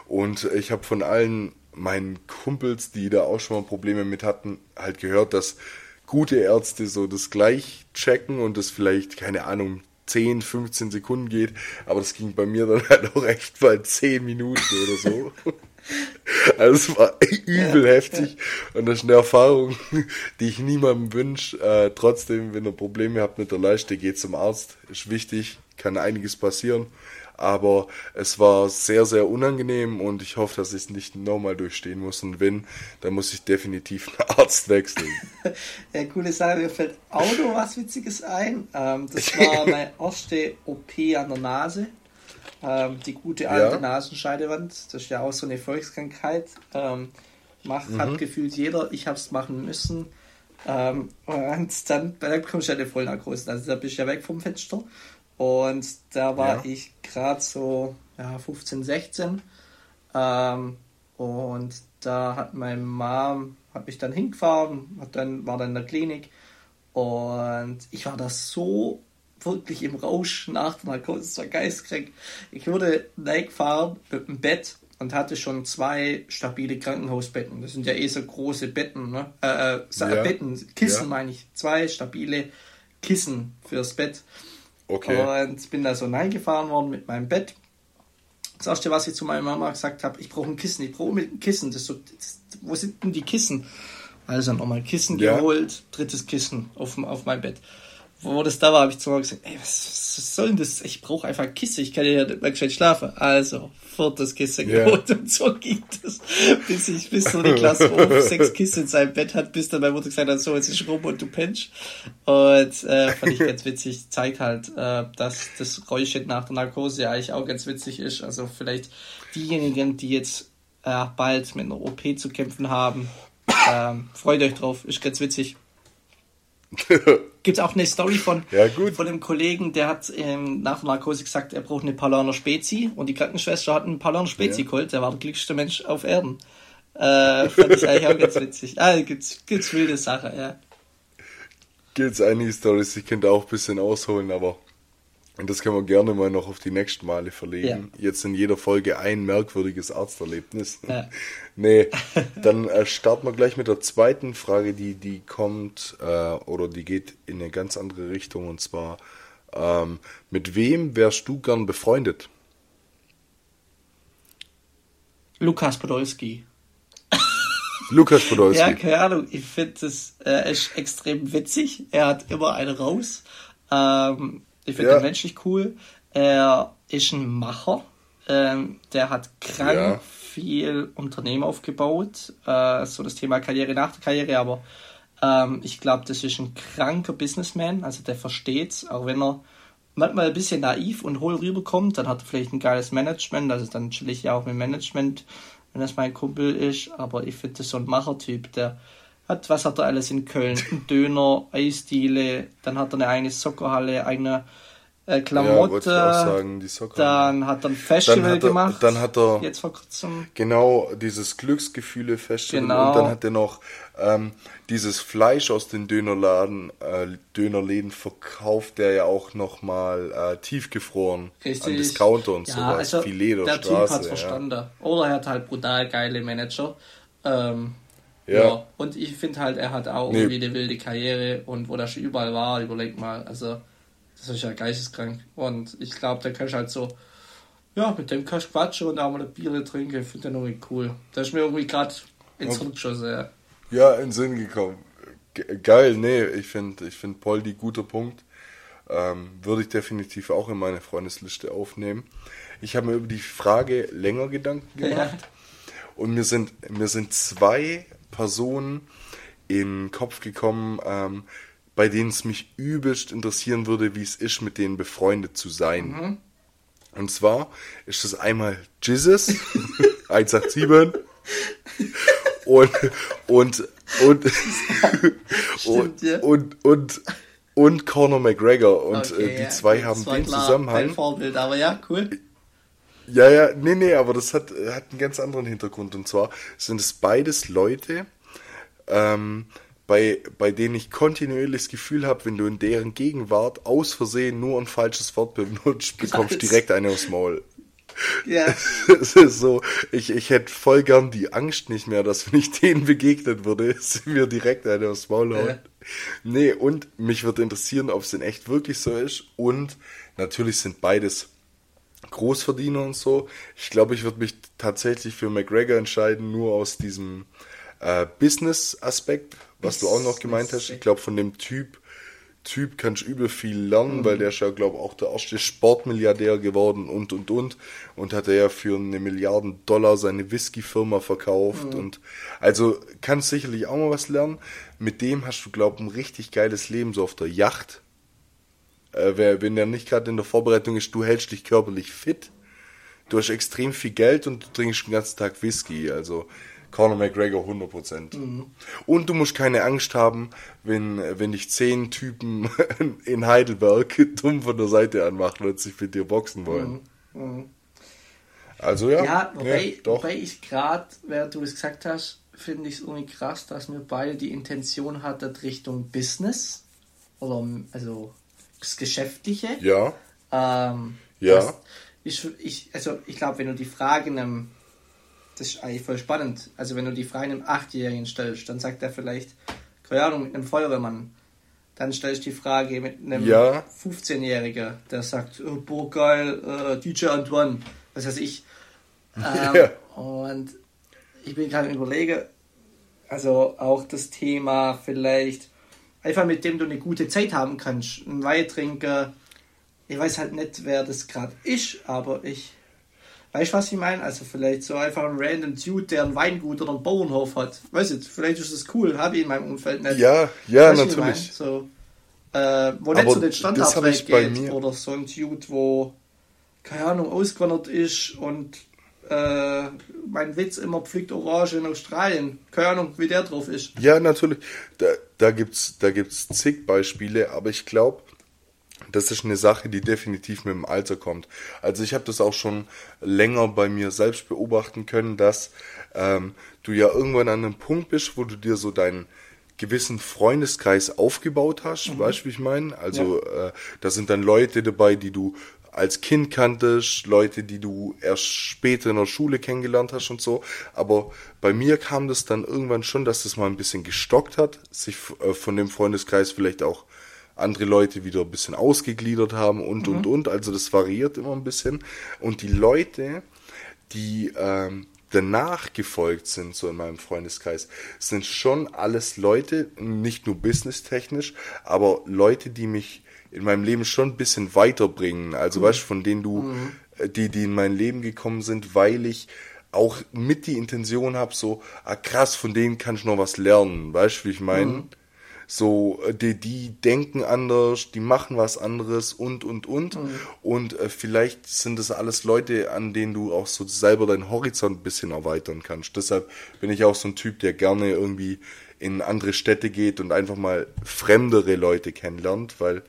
Und ich habe von allen meinen Kumpels, die da auch schon mal Probleme mit hatten, halt gehört, dass gute Ärzte so das gleich checken und das vielleicht, keine Ahnung, 10, 15 Sekunden geht. Aber das ging bei mir dann halt auch echt mal 10 Minuten oder so. Also es war übel heftig und das ist eine Erfahrung, die ich niemandem wünsche. Trotzdem, wenn ihr Probleme habt mit der Leiste, geht zum Arzt. Ist wichtig, kann einiges passieren. Aber es war sehr, sehr unangenehm und ich hoffe, dass ich es nicht nochmal durchstehen muss. Und wenn, dann muss ich definitiv einen Arzt wechseln. Ja, coole Sache. Mir fällt auch noch was Witziges ein. Das war meine erste OP an der Nase. Die gute alte Nasenscheidewand. Das ist ja auch so eine Volkskrankheit. Hat gefühlt jeder. Ich habe es machen müssen. Und dann kommst du ja eine Vollnarkose. Also da bist du ja weg vom Fenster. Und da war ich gerade so 15, 16 und da hat meine Mom mich dann hingefahren, war dann in der Klinik und ich war da so wirklich im Rausch nach der Narkose, es war geistkrank. Ich wurde reingefahren mit dem Bett und hatte schon 2 stabile Krankenhausbetten. Das sind ja eh so große Betten, ne? Kissen meine ich, 2 stabile Kissen fürs Bett. Okay. Und bin da so reingefahren worden mit meinem Bett. Das erste, was ich zu meiner Mama gesagt habe, ich brauche ein Kissen, Das so, wo sind denn die Kissen? Also nochmal ein Kissen geholt, drittes Kissen auf meinem Bett. Wo das da war, habe ich zu Mama gesagt, ey, was soll denn das? Ich brauche einfach ein Kissen, ich kann ja nicht mehr gescheit schlafen. Also, 4. Kissen geholt und so ging das. Bis so die Klasse oben 6 Kissen in seinem Bett hat, bis dann meine Mutter gesagt hat, so, jetzt ist rum und du pennst. Und fand ich ganz witzig, zeigt halt, dass das Räuschen nach der Narkose eigentlich auch ganz witzig ist. Also vielleicht diejenigen, die jetzt bald mit einer OP zu kämpfen haben, freut euch drauf, ist ganz witzig. Gibt es auch eine Story von einem Kollegen, der hat nach der Narkose gesagt, er braucht eine Paulaner Spezi und die Krankenschwester hat einen Paulaner Spezi geholt, der war der glücklichste Mensch auf Erden. Fand ich eigentlich auch ganz witzig. Gibt's wilde Sachen, ja. Gibt's einige Stories, die könnt ihr auch ein bisschen ausholen, aber und das kann man gerne mal noch auf die nächsten Male verlegen. Ja. Jetzt in jeder Folge ein merkwürdiges Arzterlebnis. Ja. Nee, dann starten wir gleich mit der zweiten Frage, die kommt oder die geht in eine ganz andere Richtung. Und zwar, mit wem wärst du gern befreundet? Lukas Podolski. Lukas Podolski. Ja, keine Ahnung. Ich finde das ist extrem witzig. Er hat immer einen raus. Ich finde den menschlich cool. Er ist ein Macher. Der hat krank viel Unternehmen aufgebaut. So das Thema Karriere nach der Karriere. Aber ich glaube, das ist ein kranker Businessman. Also der versteht's. Auch wenn er manchmal ein bisschen naiv und hohl rüberkommt, dann hat er vielleicht ein geiles Management. Also dann chill ich ja auch mit Management, wenn das mein Kumpel ist. Aber ich finde das so ein Machertyp, der... Was hat er alles in Köln? Ein Döner, Eisdiele, dann hat er eine eigene Soccerhalle, eigene Klamotte, die Soccerhalle. Dann hat er ein Festival gemacht. Dann hat er jetzt vor kurzem genau dieses Glücksgefühle-Festival und dann hat er noch dieses Fleisch aus den Dönerläden verkauft, der ja auch nochmal tiefgefroren an Discounter und sowas. Also Filet der Straße, Typ hat verstanden. Oder er hat halt brutal geile Manager. Ja, und ich finde halt, er hat auch irgendwie eine wilde Karriere und wo das schon überall war, überleg mal, also das ist ja geisteskrank und ich glaube, da kannst du halt so, mit dem kannst du quatschen und auch mal eine Biere trinken, ich finde den irgendwie cool. Da ist mir irgendwie gerade ins Hirn geschossen, in den Sinn gekommen. Geil, ich finde Poldi guter Punkt, würde ich definitiv auch in meine Freundesliste aufnehmen. Ich habe mir über die Frage länger Gedanken gemacht und mir sind 2 Personen in den Kopf gekommen, bei denen es mich übelst interessieren würde, wie es ist, mit denen befreundet zu sein. Mhm. Und zwar ist das einmal Jesus, 187, und Conor McGregor. Und die 2 haben den Zusammenhang. Ein Vorbild, aber ja, cool. Aber das hat einen ganz anderen Hintergrund. Und zwar sind es beides Leute, bei denen ich kontinuierlich das Gefühl habe, wenn du in deren Gegenwart aus Versehen nur ein falsches Wort benutzt, bekommst du direkt eine aufs Maul. Ja. Es ist so, ich hätte voll gern die Angst nicht mehr, dass wenn ich denen begegnet würde, sie mir direkt eine aufs Maul hauen. Nee, und mich würde interessieren, ob es denn echt wirklich so ist. Und natürlich sind beides Großverdiener und so. Ich glaube, ich würde mich tatsächlich für McGregor entscheiden, nur aus diesem Business-Aspekt, was du auch noch gemeint hast. Ich glaube, von dem Typ kannst du übel viel lernen, weil der ist ja, glaube ich, auch der erste Sportmilliardär geworden und hat er ja für $1 Milliarden seine Whisky-Firma verkauft und also kannst sicherlich auch mal was lernen. Mit dem hast du, glaube ich, ein richtig geiles Leben, so auf der Yacht. Wenn der nicht gerade in der Vorbereitung ist, du hältst dich körperlich fit, du hast extrem viel Geld und du trinkst den ganzen Tag Whisky, also Conor McGregor 100%. Mhm. Und du musst keine Angst haben, wenn dich 10 Typen in Heidelberg dumm von der Seite anmachen und sich mit dir boxen wollen. Mhm. Mhm. Also ja. Ja, wobei ich gerade, während du das gesagt hast, finde ich es irgendwie krass, dass wir beide die Intention hatten Richtung Business, oder also das Geschäftliche. Ja. Ja. Ich glaube, wenn du die Frage einem... Das ist eigentlich voll spannend. Also wenn du die Frage einem 8-Jährigen stellst, dann sagt er vielleicht, keine Ahnung, mit einem Feuerwehrmann. Dann stellst du die Frage mit einem 15-Jähriger, der sagt, boah geil, DJ Antoine, was weiß ich. Und ich bin gerade überlegen, also auch das Thema vielleicht, einfach mit dem du eine gute Zeit haben kannst. Ein Weintrinker, ich weiß halt nicht, wer das gerade ist, aber ich... Weißt du, was ich meine? Also vielleicht so einfach ein random Dude, der ein Weingut oder einen Bauernhof hat. Weißt du, vielleicht ist das cool, habe ich in meinem Umfeld nicht. Ja, weißt natürlich. Ich mein? So, wo nicht so den Standardweg geht oder so ein Dude, wo, keine Ahnung, ausgewandert ist und mein Witz immer pflückt Orange in Australien. Keine Ahnung, wie der drauf ist. Ja, natürlich. Da gibt's zig Beispiele, aber ich glaube... Das ist eine Sache, die definitiv mit dem Alter kommt. Also ich habe das auch schon länger bei mir selbst beobachten können, dass du ja irgendwann an einem Punkt bist, wo du dir so deinen gewissen Freundeskreis aufgebaut hast, weißt du, wie ich meine? Also da sind dann Leute dabei, die du als Kind kanntest, Leute, die du erst später in der Schule kennengelernt hast und so. Aber bei mir kam das dann irgendwann schon, dass das mal ein bisschen gestockt hat, sich von dem Freundeskreis vielleicht auch andere Leute wieder ein bisschen ausgegliedert haben und. Also das variiert immer ein bisschen. Und die Leute, die danach gefolgt sind, so in meinem Freundeskreis, sind schon alles Leute, nicht nur businesstechnisch, aber Leute, die mich in meinem Leben schon ein bisschen weiterbringen. Also weißt du, von denen die in mein Leben gekommen sind, weil ich auch mit die Intention habe, so, krass, von denen kann ich noch was lernen. Weißt du, wie ich meine? Mhm. So, die denken anders, die machen was anderes und. Mhm. Und vielleicht sind das alles Leute, an denen du auch so selber deinen Horizont ein bisschen erweitern kannst. Deshalb bin ich auch so ein Typ, der gerne irgendwie in andere Städte geht und einfach mal fremdere Leute kennenlernt, weil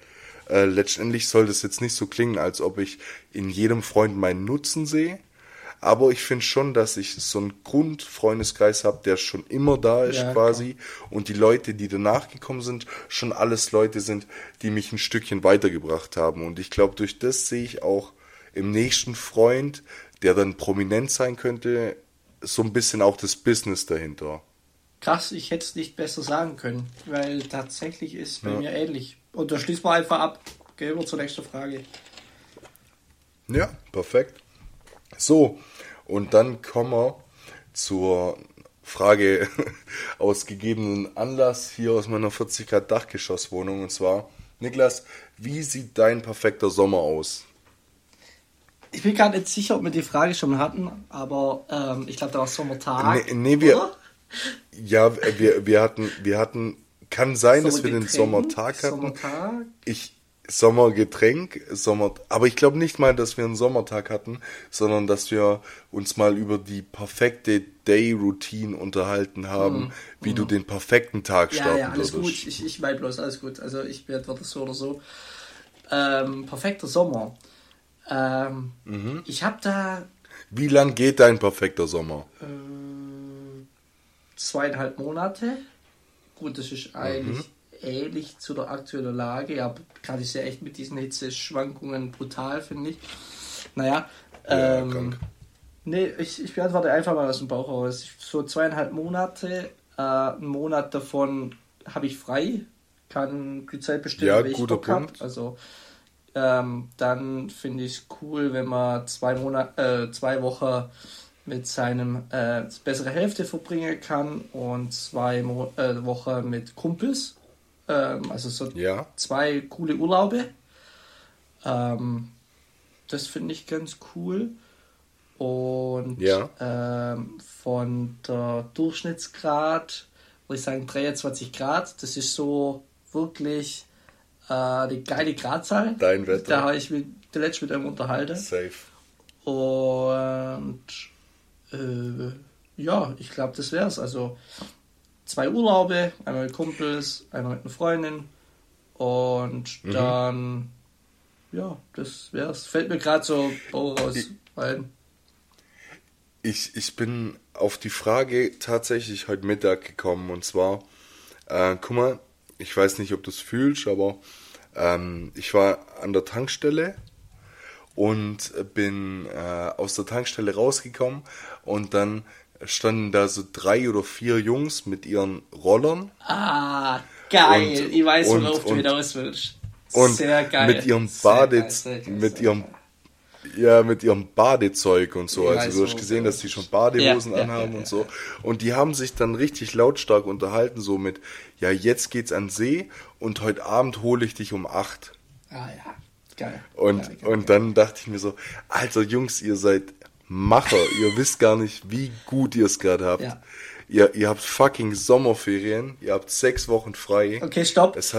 letztendlich soll das jetzt nicht so klingen, als ob ich in jedem Freund meinen Nutzen sehe. Aber ich finde schon, dass ich so einen Grundfreundeskreis habe, der schon immer da ist quasi. Klar. Und die Leute, die danach gekommen sind, schon alles Leute sind, die mich ein Stückchen weitergebracht haben. Und ich glaube, durch das sehe ich auch im nächsten Freund, der dann prominent sein könnte, so ein bisschen auch das Business dahinter. Krass, ich hätte es nicht besser sagen können, weil tatsächlich ist es bei mir ähnlich. Und da schließen wir einfach ab. Gehen wir zur nächsten Frage. Ja, perfekt. So, und dann kommen wir zur Frage aus gegebenen Anlass hier aus meiner 40 Grad Dachgeschosswohnung. Und zwar, Niklas, wie sieht dein perfekter Sommer aus? Ich bin gerade nicht sicher, ob wir die Frage schon hatten, aber ich glaube, da war Sommertag. Nee, oder? Wir hatten, kann sein, dass wir den Sommertag hatten. Aber ich glaube nicht mal, dass wir einen Sommertag hatten, sondern dass wir uns mal über die perfekte Day-Routine unterhalten haben, wie du den perfekten Tag starten würdest. Gut, ich meine bloß, alles gut, also ich beantworte so oder so. Perfekter Sommer. Ich habe da... Wie lang geht dein perfekter Sommer? 2,5 Monate. Gut, das ist eigentlich... ähnlich zu der aktuellen Lage, ja, gerade ist ja echt mit diesen Hitzeschwankungen brutal, finde ich. Naja, ich beantworte einfach mal aus dem Bauch raus. So 2,5 Monate, einen Monat davon habe ich frei, kann die Zeit bestimmen, wie ich Bock habe. Also Dann finde ich es cool, wenn man 2 Wochen mit seinem bessere Hälfte verbringen kann und 2 Wochen mit Kumpels. Also so ja. 2 coole Urlaube. Das finde ich ganz cool. Und ja. Von der Durchschnittsgrad würde ich sagen 23 Grad. Das ist so wirklich die geile Gradzahl. Dein Wetter. Da habe ich mich zuletzt mit einem unterhalten. Safe. Und ja, ich glaube, das wär's. Also 2 Urlaube, einmal mit Kumpels, einmal mit einer Freundin und dann, ja, das wär's. Fällt mir gerade so raus ein. Ich bin auf die Frage tatsächlich heute Mittag gekommen und zwar, guck mal, ich weiß nicht, ob du es fühlst, aber ich war an der Tankstelle und bin aus der Tankstelle rausgekommen und dann standen da so 3 oder 4 Jungs mit ihren Rollern. Ah, geil. Und ich weiß, worauf du hinaus willst. Und sehr geil. Mit ihrem Badezeug und so. Ich also du hast gesehen, dass die schon Badehosen anhaben und so. Und die haben sich dann richtig lautstark unterhalten, so mit, ja, jetzt geht's an den See und heute Abend hole ich dich um 8. Ah ja, geil. Und dann dachte ich mir so, Alter Jungs, ihr seid Macher, ihr wisst gar nicht, wie gut ihr es gerade habt. Ja. Ihr habt fucking Sommerferien, ihr habt 6 Wochen frei. Okay, stopp, ich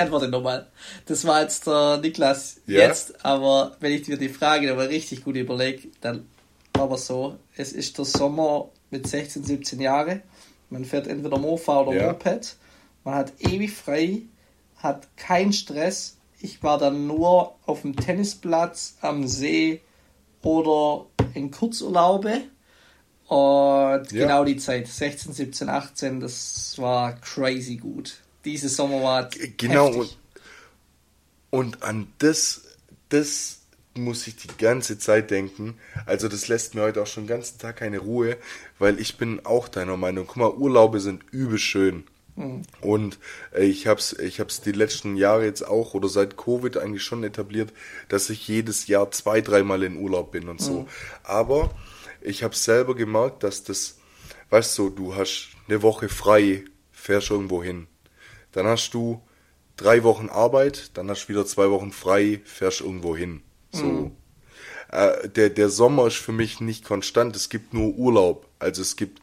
antworte nochmal. Das war jetzt der Niklas jetzt, aber wenn ich dir die Frage nochmal richtig gut überlege, dann war aber so, es ist der Sommer mit 16, 17 Jahren, man fährt entweder Mofa oder Moped, man hat ewig frei, hat keinen Stress, ich war dann nur auf dem Tennisplatz am See, oder in Kurzurlaube und genau die Zeit, 16, 17, 18, das war crazy gut. Diese Sommer war genau heftig. Und an das muss ich die ganze Zeit denken, also das lässt mir heute auch schon den ganzen Tag keine Ruhe, weil ich bin auch deiner Meinung, guck mal, Urlaube sind übel schön. Und ich hab's die letzten Jahre jetzt auch oder seit Covid eigentlich schon etabliert, dass ich jedes Jahr 2-3 Mal in Urlaub bin und so. Aber ich hab's selber gemerkt, dass das, weißt du, du hast eine Woche frei, fährst irgendwo hin. Dann hast du 3 Wochen Arbeit, dann hast du wieder 2 Wochen frei, fährst irgendwo hin. So. Der Sommer ist für mich nicht konstant, es gibt nur Urlaub. Also es gibt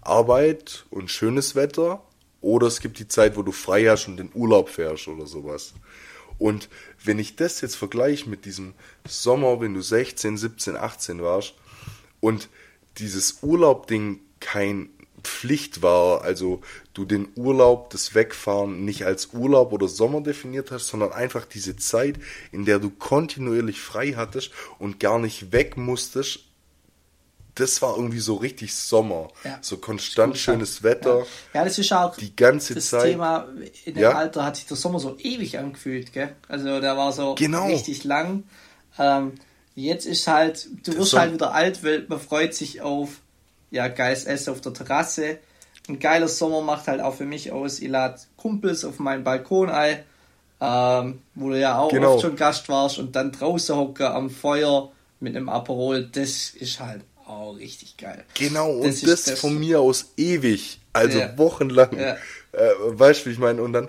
Arbeit und schönes Wetter. Oder es gibt die Zeit, wo du frei hast und in Urlaub fährst oder sowas. Und wenn ich das jetzt vergleiche mit diesem Sommer, wenn du 16, 17, 18 warst und dieses Urlaub-Ding kein Pflicht war, also du den Urlaub, das Wegfahren nicht als Urlaub oder Sommer definiert hast, sondern einfach diese Zeit, in der du kontinuierlich frei hattest und gar nicht weg musstest, das war irgendwie so richtig Sommer, so konstant schönes Wetter. Ja, das ist auch die ganze Zeit. Das Thema, in dem Alter hat sich der Sommer so ewig angefühlt, gell? Also der war so richtig lang. Jetzt ist halt, du wirst halt wieder alt, weil man freut sich auf geiles Essen auf der Terrasse. Ein geiler Sommer macht halt auch für mich aus, ich lade Kumpels auf meinen Balkon ein, wo du ja auch oft schon Gast warst und dann draußen hocken am Feuer mit einem Aperol, das ist halt richtig geil. Genau, und das von mir aus ewig, also wochenlang. Ja. Weißt du, wie ich meine? Und dann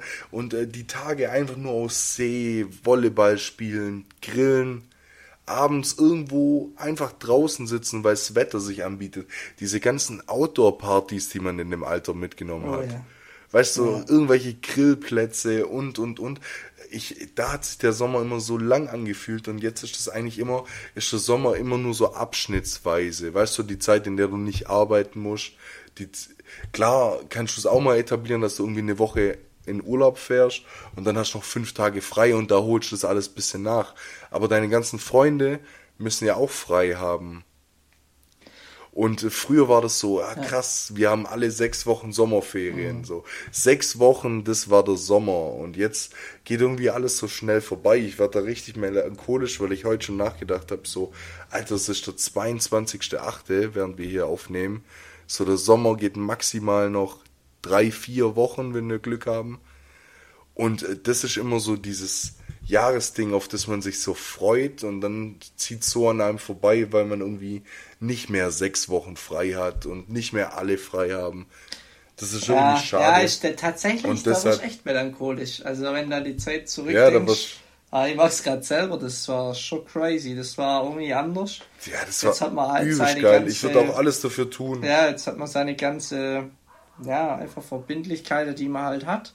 die Tage einfach nur aus See, Volleyball spielen, grillen, abends irgendwo einfach draußen sitzen, weil das Wetter sich anbietet. Diese ganzen Outdoor-Partys, die man in dem Alter mitgenommen hat. Ja. Weißt du, irgendwelche Grillplätze und. Da hat sich der Sommer immer so lang angefühlt und jetzt ist der Sommer immer nur so abschnittsweise. Weißt du, die Zeit, in der du nicht arbeiten musst. Klar kannst du es auch mal etablieren, dass du irgendwie eine Woche in Urlaub fährst und dann hast du noch 5 Tage frei und da holst du das alles ein bisschen nach. Aber deine ganzen Freunde müssen ja auch frei haben. Und früher war das so, krass, wir haben alle 6 Wochen Sommerferien. So 6 Wochen, das war der Sommer. Und jetzt geht irgendwie alles so schnell vorbei. Ich werde da richtig melancholisch, weil ich heute schon nachgedacht habe, so, Alter, es ist der 22.8., während wir hier aufnehmen. So, der Sommer geht maximal noch 3-4 Wochen, wenn wir Glück haben. Und das ist immer so dieses Jahresding, auf das man sich so freut, und dann zieht es so an einem vorbei, weil man irgendwie nicht mehr 6 Wochen frei hat und nicht mehr alle frei haben. Das ist schon irgendwie schade. Ja, tatsächlich, da war ich echt melancholisch. Also wenn dann die Zeit zurückdenkst, ich mach's gerade selber, das war schon crazy, das war irgendwie anders. Ja, das war jetzt hat man halt übel seine geil, ganze, ich würde auch alles dafür tun. Ja, jetzt hat man seine ganze, einfach Verbindlichkeiten, die man halt hat.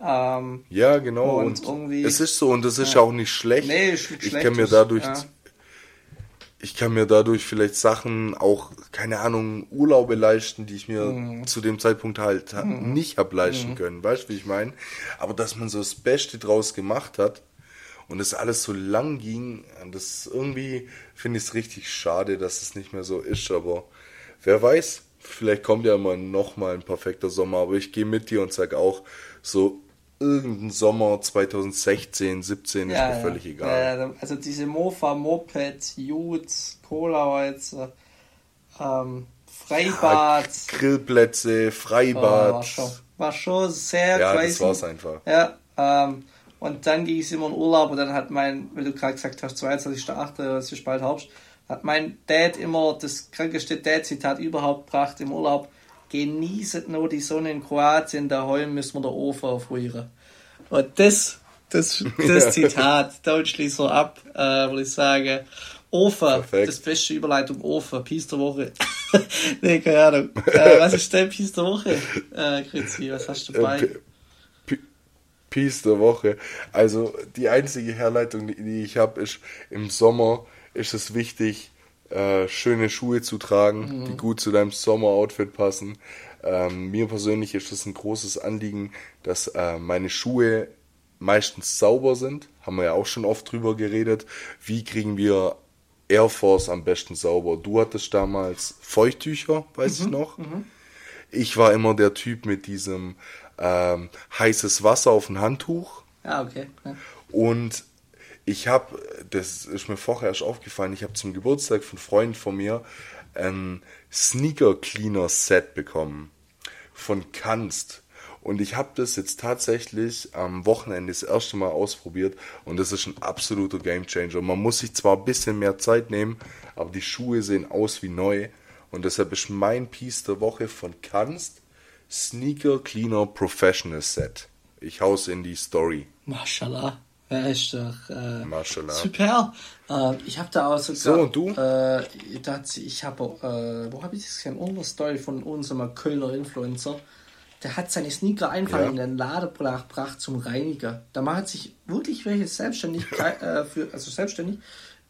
Ja, genau, und irgendwie, es ist so, und das ist auch nicht schlecht. Nee, ist nicht schlecht. Ich kann mir dadurch vielleicht Sachen auch, keine Ahnung, Urlaube leisten, die ich mir zu dem Zeitpunkt halt nicht habe leisten können. Weißt du, wie ich meine? Aber dass man so das Beste draus gemacht hat und es alles so lang ging, das irgendwie finde ich es richtig schade, dass es nicht mehr so ist. Aber wer weiß, vielleicht kommt ja immer nochmal ein perfekter Sommer. Aber ich gehe mit dir und sage auch, so irgendein Sommer 2016, 17 ist mir völlig egal. Ja, also diese Mofa, Moped, Jutes, Cola-Häuser, Freibad. Ja, Grillplätze, Freibad. War schon sehr crazy. Das war's einfach. Ja, und dann ging es immer in Urlaub, und dann hat weil du gerade gesagt hast, 22.8., das ist bald Herbst, hat mein Dad immer das krankeste Dad-Zitat überhaupt gebracht im Urlaub: Genießet nur die Sonne in Kroatien, daheim müssen wir den Ofen aufrühren. Und das Zitat, dort schließen wir ab, würde ich sagen. Ofen, perfekt. Das beste Überleitung, Ofen, Piece der Woche. Nee, keine Ahnung. Was ist denn Piece der Woche, Kritzi? Was hast du dabei? Piece der Woche. Also die einzige Herleitung, die ich habe, ist, im Sommer ist es wichtig, schöne Schuhe zu tragen, die gut zu deinem Sommeroutfit passen. Mir persönlich ist es ein großes Anliegen, dass meine Schuhe meistens sauber sind. Haben wir ja auch schon oft drüber geredet. Wie kriegen wir Air Force am besten sauber? Du hattest damals Feuchttücher, weiß ich noch. Ich war immer der Typ mit diesem heißes Wasser auf ein Handtuch. Ah, okay. Ja. Und das ist mir vorher erst aufgefallen, ich habe zum Geburtstag von Freunden von mir ein Sneaker-Cleaner-Set bekommen von Kanst. Und ich habe das jetzt tatsächlich am Wochenende das erste Mal ausprobiert, und das ist ein absoluter Gamechanger. Man muss sich zwar ein bisschen mehr Zeit nehmen, aber die Schuhe sehen aus wie neu. Und deshalb ist mein Piece der Woche von Kanst Sneaker-Cleaner Professional Set. Ich hau's in die Story. Mashallah. Ja, ist doch super. Ich habe da auch sogar... So, und du? Wo habe ich das gesehen? Unsere Story von unserem Kölner Influencer. Der hat seine Sneaker einfach in den Laden gebracht zum Reiniger. Da macht sich wirklich welche selbstständig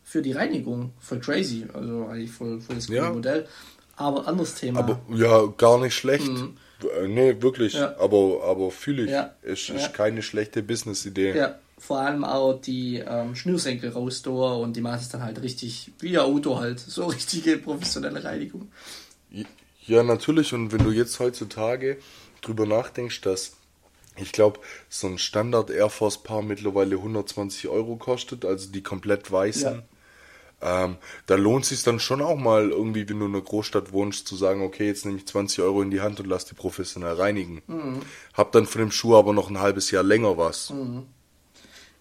für die Reinigung. Voll crazy. Also eigentlich voll das coole Modell. Aber anderes Thema. Aber ja, gar nicht schlecht. Nee, wirklich. Ja. Aber fühle ich. Ja. Ist keine schlechte Business-Idee. Ja. Vor allem auch die Schnürsenkel raus da, und die machen es dann halt richtig, wie ein Auto halt, so richtige professionelle Reinigung. Ja, natürlich, und wenn du jetzt heutzutage drüber nachdenkst, dass, ich glaube, so ein Standard Air Force Paar mittlerweile 120 € kostet, also die komplett weißen, da lohnt es sich dann schon auch mal irgendwie, wenn du in einer Großstadt wohnst, zu sagen, okay, jetzt nehme ich 20 € in die Hand und lass die professionell reinigen. Hab dann von dem Schuh aber noch ein halbes Jahr länger was.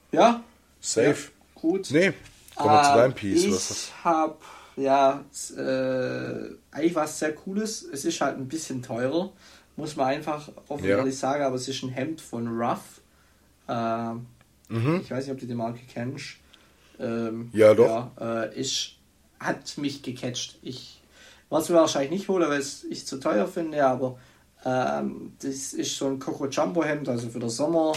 Ja, safe. Ja, gut. Nee, kommen wir zu deinem Piece. Ich habe eigentlich was sehr Cooles. Es ist halt ein bisschen teurer, muss man einfach offen ehrlich sagen, aber es ist ein Hemd von Ruff. Ich weiß nicht, ob du die Marke kennst. Ja, doch. Ja, hat mich gecatcht. Ich werde es mir wahrscheinlich nicht holen, weil ich es zu teuer finde, aber das ist so ein Coco Jumbo Hemd, also für den Sommer.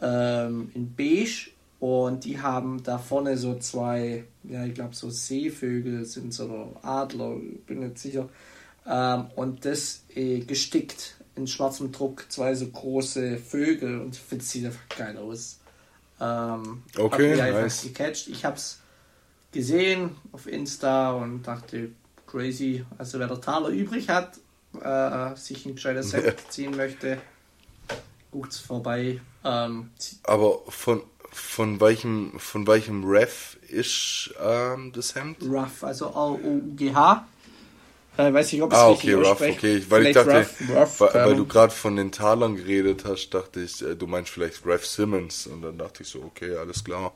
In beige, und die haben da vorne so zwei, ich glaube so Seevögel sind es oder Adler, bin nicht sicher, und das gestickt in schwarzem Druck, zwei so große Vögel, und das sieht einfach geil aus. Okay, nice. Gecatcht. Ich habe es gesehen auf Insta und dachte, crazy, also wer der Taler übrig hat, sich ein gescheites Set ziehen möchte, guckt's vorbei. Aber von welchem Ref ist das Hemd? Ruff, also R-O-U-G-H. Weiß nicht, ob es richtig okay, ausspreche. Okay, weil vielleicht ich dachte, weil du gerade von den Talern geredet hast, dachte ich, du meinst vielleicht Ralph Simmons. Und dann dachte ich so, okay, alles klar.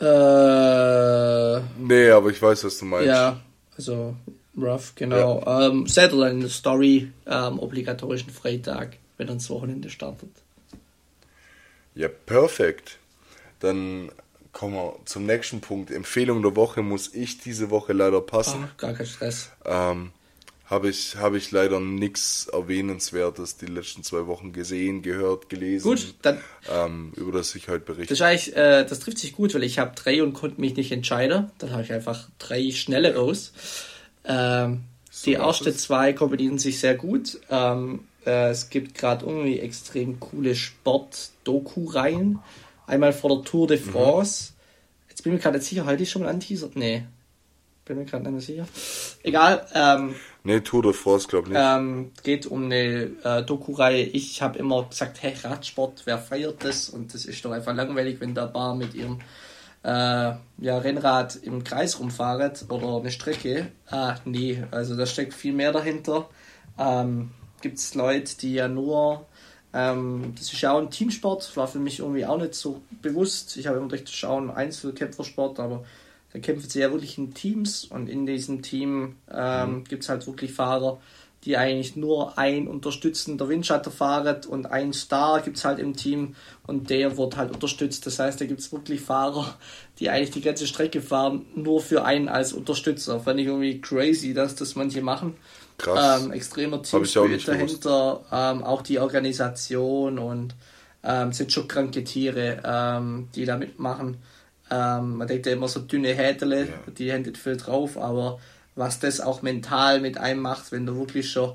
Nee, aber ich weiß, was du meinst. Ja, also Ruff, genau. Ja. Seid ihr dann in der Story am obligatorischen Freitag, wenn ihr ins Wochenende startet. Ja, perfekt. Dann kommen wir zum nächsten Punkt. Empfehlung der Woche muss ich diese Woche leider passen. Ach, gar kein Stress. Habe ich leider nichts Erwähnenswertes die letzten 2 Wochen gesehen, gehört, gelesen. Gut, dann über das ich heute berichte. Das trifft sich gut, weil ich habe 3 und konnte mich nicht entscheiden. Dann habe ich einfach 3 schnelle raus. Die ersten 2 kombinieren sich sehr gut. Es gibt gerade irgendwie extrem coole Sport-Doku-Reihen. Einmal vor der Tour de France. Jetzt bin ich mir gerade nicht sicher, halte ich schon mal anteasert? Nee. Bin mir gerade nicht mehr sicher. Egal. Nee, Tour de France, glaube ich nicht. Geht um eine Doku-Reihe. Ich habe immer gesagt, hey, Radsport, wer feiert das? Und das ist doch einfach langweilig, wenn der Bar mit ihrem Rennrad im Kreis rumfahren oder eine Strecke. Nee, also da steckt viel mehr dahinter. Gibt es Leute, die ja nur... das ist ja auch ein Teamsport, war für mich irgendwie auch nicht so bewusst. Ich habe immer gedacht, das ist auch ein Einzelkämpfersport, aber da kämpfen sie ja wirklich in Teams und in diesem Team gibt es halt wirklich Fahrer, die eigentlich nur ein unterstützender Windschatten fahren und ein Star gibt es halt im Team und der wird halt unterstützt. Das heißt, da gibt es wirklich Fahrer, die eigentlich die ganze Strecke fahren, nur für einen als Unterstützer. Fand ich irgendwie crazy, dass das manche machen. Krass. Extremer Teamspirit dahinter, auch die Organisation und sind schon kranke Tiere, die da mitmachen. Man denkt ja immer so dünne Häterle, die hängen nicht viel drauf, aber was das auch mental mit einem macht, wenn du wirklich schon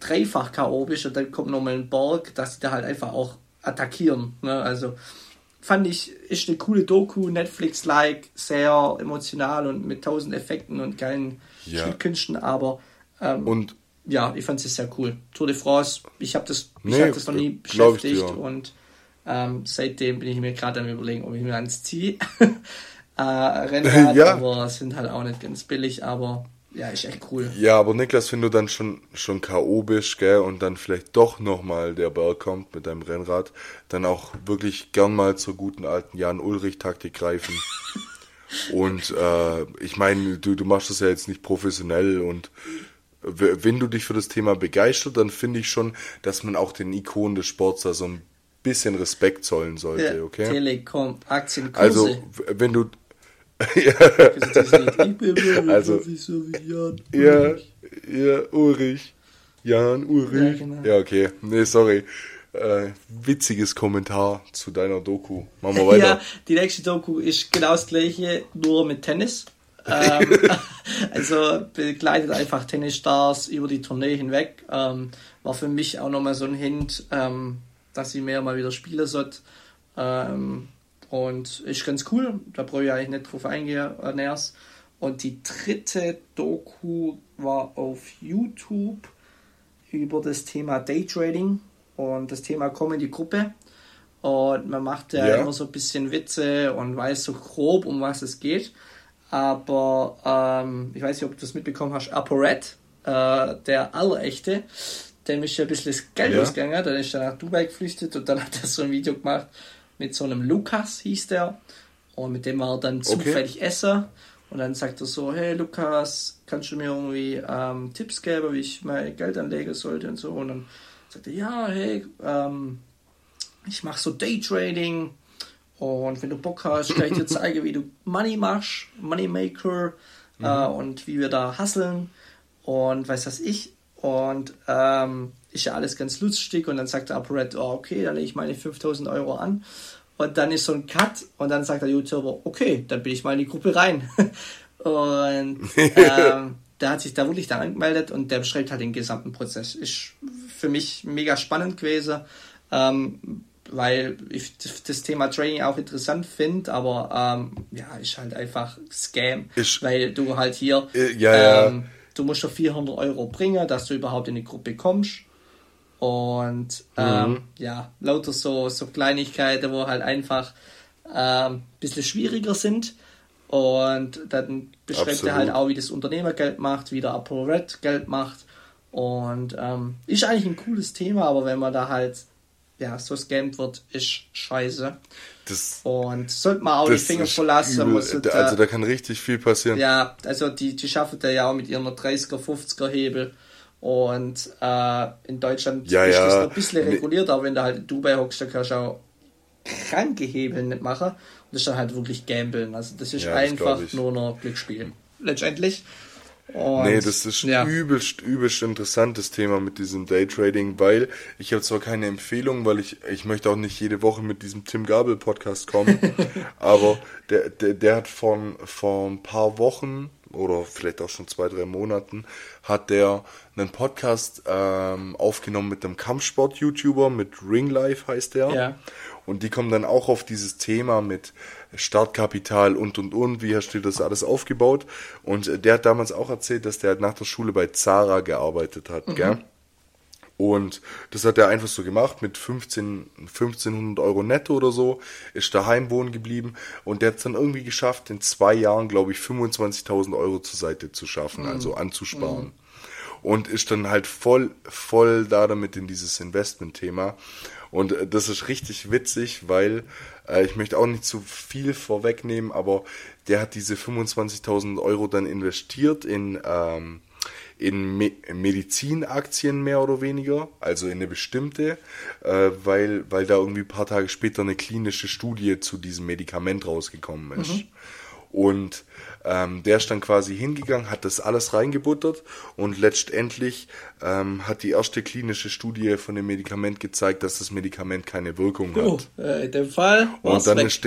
3-fach K.O. bist und dann kommt nochmal ein Berg, dass die da halt einfach auch attackieren. Ne? Also fand ich, ist eine coole Doku, Netflix-like, sehr emotional und mit 1000 Effekten und geilen Schnitkünsten, aber und ich fand es sehr cool. Tour de France, ich habe das noch nie beschäftigt und seitdem bin ich mir gerade am Überlegen, ob ich mir eins ziehe. Rennrad, aber sind halt auch nicht ganz billig, aber ja, ist echt cool. Ja, aber Niklas, wenn du dann schon K.O. bist, gell, und dann vielleicht doch nochmal der Berg kommt mit deinem Rennrad, dann auch wirklich gern mal zur guten alten Jan-Ulrich-Taktik greifen. Und ich meine, du machst das ja jetzt nicht professionell und wenn du dich für das Thema begeistert, dann finde ich schon, dass man auch den Ikonen des Sports da so ein bisschen Respekt zollen sollte, okay? Telekom, Aktienkurse. Also, wenn du... Ulrich. Ja, genau. Ja, okay. Nee, sorry. Witziges Kommentar zu deiner Doku. Machen wir weiter. Ja, die nächste Doku ist genau das gleiche, nur mit Tennis. Also begleitet einfach Tennisstars über die Tournee hinweg. War für mich auch nochmal so ein Hint, dass ich mehr mal wieder spielen sollte. Und ist ganz cool. Da brauche ich eigentlich nicht drauf eingehen. Und die dritte Doku war auf YouTube über das Thema Daytrading und das Thema Comedy-Gruppe. Und man macht ja immer so ein bisschen Witze und weiß so grob, um was es geht. Aber ich weiß nicht, ob du das mitbekommen hast, ApoRed, der Allerechte, dem ist ja ein bisschen das Geld ausgegangen, dann ist er nach Dubai geflüchtet und dann hat er so ein Video gemacht mit so einem Lukas, hieß der, und mit dem war er dann zufällig essen und dann sagt er so, hey Lukas, kannst du mir irgendwie Tipps geben, wie ich mein Geld anlegen sollte und so, und dann sagt er, ja, hey, ich mache so Daytrading. Und wenn du Bock hast, kann ich dir zeigen, wie du Money machst, Moneymaker, und wie wir da hustlen und weiß was ich. Und ist ja alles ganz lustig. Und dann sagt der ApoRed, okay, dann lege ich meine 5.000 Euro an. Und dann ist so ein Cut. Und dann sagt der YouTuber, okay, dann bin ich mal in die Gruppe rein. Und der hat sich da wirklich da angemeldet und der beschreibt halt den gesamten Prozess. Ist für mich mega spannend gewesen. Weil ich das Thema Trading auch interessant finde, aber ist halt einfach Scam, weil du halt hier, du musst schon 400 Euro bringen, dass du überhaupt in die Gruppe kommst und lauter so Kleinigkeiten, wo halt einfach ein bisschen schwieriger sind und dann beschreibt er halt auch, wie das Unternehmergeld macht, wie der ApoRed Geld macht Und ist eigentlich ein cooles Thema, aber wenn man da halt ja so scammt wird, ist scheiße. Das, und sollte man auch die Finger verlassen. Also da kann richtig viel passieren. Ja, also die schaffen da ja auch mit ihren 30er, 50er Hebel. Und in Deutschland ist das noch ein bisschen reguliert, aber wenn du halt in Dubai hockst, dann kannst du auch kranke Hebel nicht machen. Und das ist dann halt wirklich gambeln. Also das ist einfach nur noch Glücksspiel. Letztendlich. Und, das ist ein übelst interessantes Thema mit diesem Daytrading, weil ich habe zwar keine Empfehlung, weil ich möchte auch nicht jede Woche mit diesem Tim Gabel Podcast kommen, aber der hat vor ein paar Wochen oder vielleicht auch schon 2-3 Monaten hat der einen Podcast aufgenommen mit einem Kampfsport-YouTuber, mit Ringlife heißt der. Ja. Und die kommen dann auch auf dieses Thema mit Startkapital und, wie hast du das alles aufgebaut? Und der hat damals auch erzählt, dass der halt nach der Schule bei Zara gearbeitet hat, gell? Und das hat er einfach so gemacht mit 1.500 Euro netto oder so, ist daheim wohnen geblieben und der hat es dann irgendwie geschafft, in 2 Jahren, glaube ich, 25.000 Euro zur Seite zu schaffen, also anzusparen. Und ist dann halt voll da damit in dieses Investment-Thema. Und das ist richtig witzig, weil ich möchte auch nicht zu viel vorwegnehmen, aber der hat diese 25.000 Euro dann investiert in Medizinaktien mehr oder weniger, also in eine bestimmte, weil da irgendwie ein paar Tage später eine klinische Studie zu diesem Medikament rausgekommen ist. Und der ist dann quasi hingegangen, hat das alles reingebuttert und letztendlich hat die erste klinische Studie von dem Medikament gezeigt, dass das Medikament keine Wirkung hat. In dem Fall und dann ist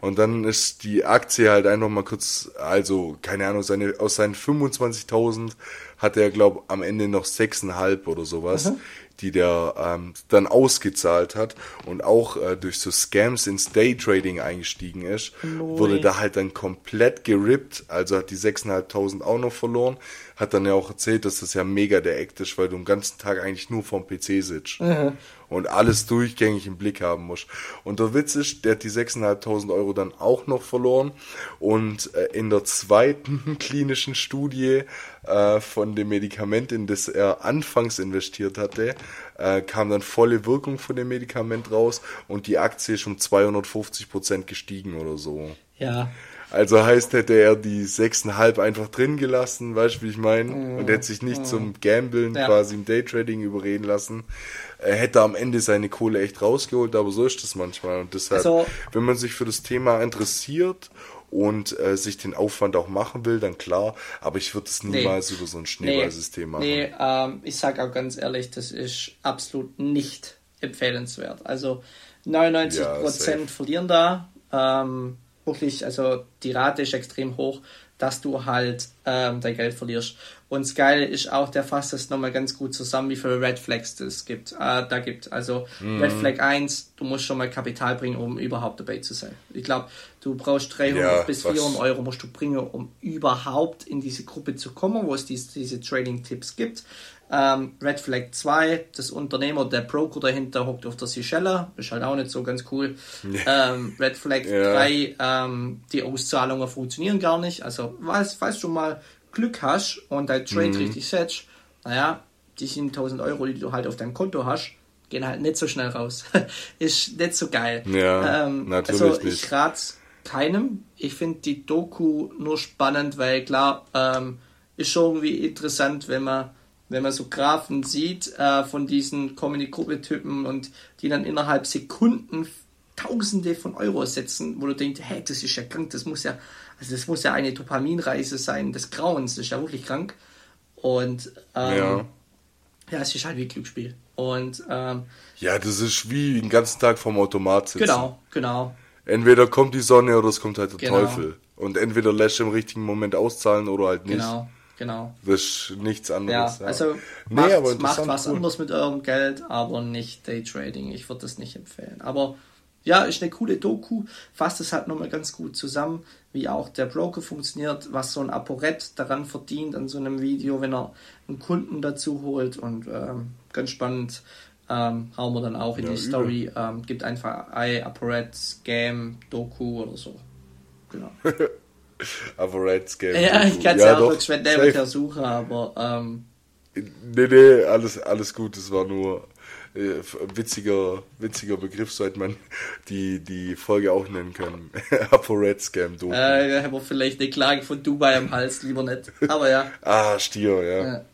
und dann ist die Aktie halt einfach mal kurz, also keine Ahnung, aus seinen 25.000 hat er, glaube ich, am Ende noch 6,5 oder sowas. Die der dann ausgezahlt hat und auch durch so Scams ins Daytrading eingestiegen ist, wurde da halt dann komplett gerippt, also hat die 6.500 auch noch verloren, hat dann ja auch erzählt, dass das ja mega der Act ist, weil du den ganzen Tag eigentlich nur vorm PC sitzt und alles durchgängig im Blick haben musst. Und der Witz ist, der hat die 6.500 Euro dann auch noch verloren und in der zweiten klinischen Studie von dem Medikament, in das er anfangs investiert hatte, kam dann volle Wirkung von dem Medikament raus und die Aktie ist um 250% gestiegen oder so. Ja. Also heißt, hätte er die 6,5 einfach drin gelassen, weißt du, wie ich meine? Und hätte sich nicht zum Gambeln quasi im Daytrading überreden lassen. Er hätte am Ende seine Kohle echt rausgeholt, aber so ist das manchmal. Und deshalb, wenn man sich für das Thema interessiert und sich den Aufwand auch machen will, dann klar. Aber ich würde es niemals über so ein Schneeballsystem machen. Ich sage auch ganz ehrlich, das ist absolut nicht empfehlenswert. Also 99% verlieren da. Wirklich, also die Rate ist extrem hoch, dass du halt dein Geld verlierst. Und das Geile ist auch, der fasst das nochmal ganz gut zusammen, wie viele Red Flags es gibt. Also Red Flag 1, du musst schon mal Kapital bringen, um überhaupt dabei zu sein. Ich glaube, du brauchst 300 bis 400 Euro musst du bringen, um überhaupt in diese Gruppe zu kommen, wo es diese Trading-Tipps gibt. Red Flag 2, das Unternehmer, der Broker dahinter hockt auf der Seychelles, ist halt auch nicht so ganz cool. Red Flag 3, die Auszahlungen funktionieren gar nicht. Also, falls du mal Glück hast und dein Trade richtig setzt, naja, die 7.000 Euro, die du halt auf deinem Konto hast, gehen halt nicht so schnell raus. Ist nicht so geil. Ja, natürlich also, ich rate keinem. Ich finde die Doku nur spannend, weil klar, ist schon irgendwie interessant, wenn man so Graphen sieht von diesen Comedy-Gruppe-Typen und die dann innerhalb Sekunden Tausende von Euro setzen, wo du denkst, hey, das ist ja krank, das muss ja eine Dopaminreise sein, des Grauens, das ist ja wirklich krank. Und es ist halt wie Glücksspiel. Und das ist wie den ganzen Tag vorm Automat sitzen. Genau. Entweder kommt die Sonne oder es kommt halt der Teufel. Und entweder lässt du im richtigen Moment auszahlen oder halt nicht. Genau. Das ist nichts anderes. Ja, also macht was anderes mit eurem Geld, aber nicht Daytrading. Ich würde das nicht empfehlen. Aber ja, ist eine coole Doku. Fasst es halt nochmal ganz gut zusammen, wie auch der Broker funktioniert, was so ein Aporett daran verdient an so einem Video, wenn er einen Kunden dazu holt. Und ganz spannend hauen wir dann auch in die Story. Gibt einfach Aporett, Scam, Doku oder so. Genau. Aber Red Scam. Ja, ich kann es auch schwer versuchen, aber Nee, alles gut, es war nur ein witziger Begriff, so hätte man die Folge auch nennen können. ApoRed-Scam-Doku. Ich habe vielleicht eine Klage von Dubai am Hals, lieber nicht, aber ja. Stier, ja.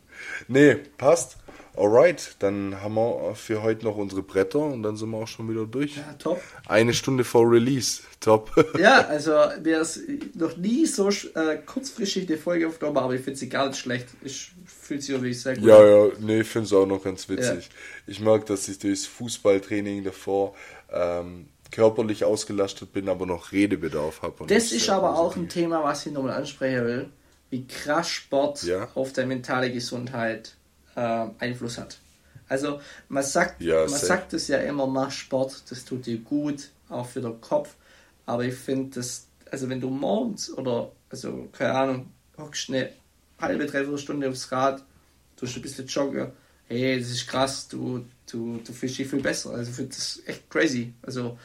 Nee, passt. Alright, dann haben wir für heute noch unsere Bretter und dann sind wir auch schon wieder durch. Ja, top. Eine Stunde vor Release, top. Ja, also mir ist noch nie so kurzfristig eine Folge aufgenommen, aber ich finde sie gar nicht schlecht. Ich fühle sie wirklich sehr gut. Ja, nee, ich finde es auch noch ganz witzig. Ja. Ich merke, dass ich durchs Fußballtraining davor körperlich ausgelastet bin, aber noch Redebedarf habe. Das ist aber auch ein Thema, was ich nochmal ansprechen will, wie krass Sport auf deine mentale Gesundheit Einfluss hat. Also man sagt es ja immer, mach Sport, das tut dir gut, auch für den Kopf, aber ich finde das, also wenn du morgens oder, also keine Ahnung, hockst eine halbe, dreiviertel Stunde aufs Rad, tust ein bisschen joggen, hey, das ist krass, du fühlst dich viel besser, also ich finde das echt crazy, also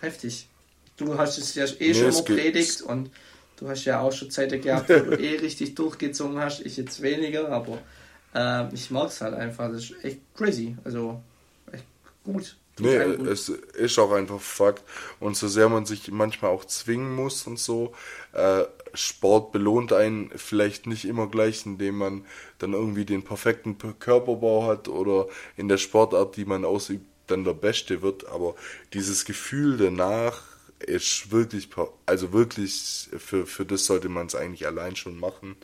heftig. Du hast es ja schon mal predigt und du hast ja auch schon Zeiten gehabt, wo du richtig durchgezogen hast, ich jetzt weniger, aber ich mag es halt einfach, das ist echt crazy, also echt gut. Nee, gut. Es ist auch einfach Fakt und so sehr man sich manchmal auch zwingen muss und so, Sport belohnt einen vielleicht nicht immer gleich, indem man dann irgendwie den perfekten Körperbau hat oder in der Sportart, die man ausübt, dann der Beste wird, aber dieses Gefühl danach ist wirklich, also wirklich, für das sollte man es eigentlich allein schon machen.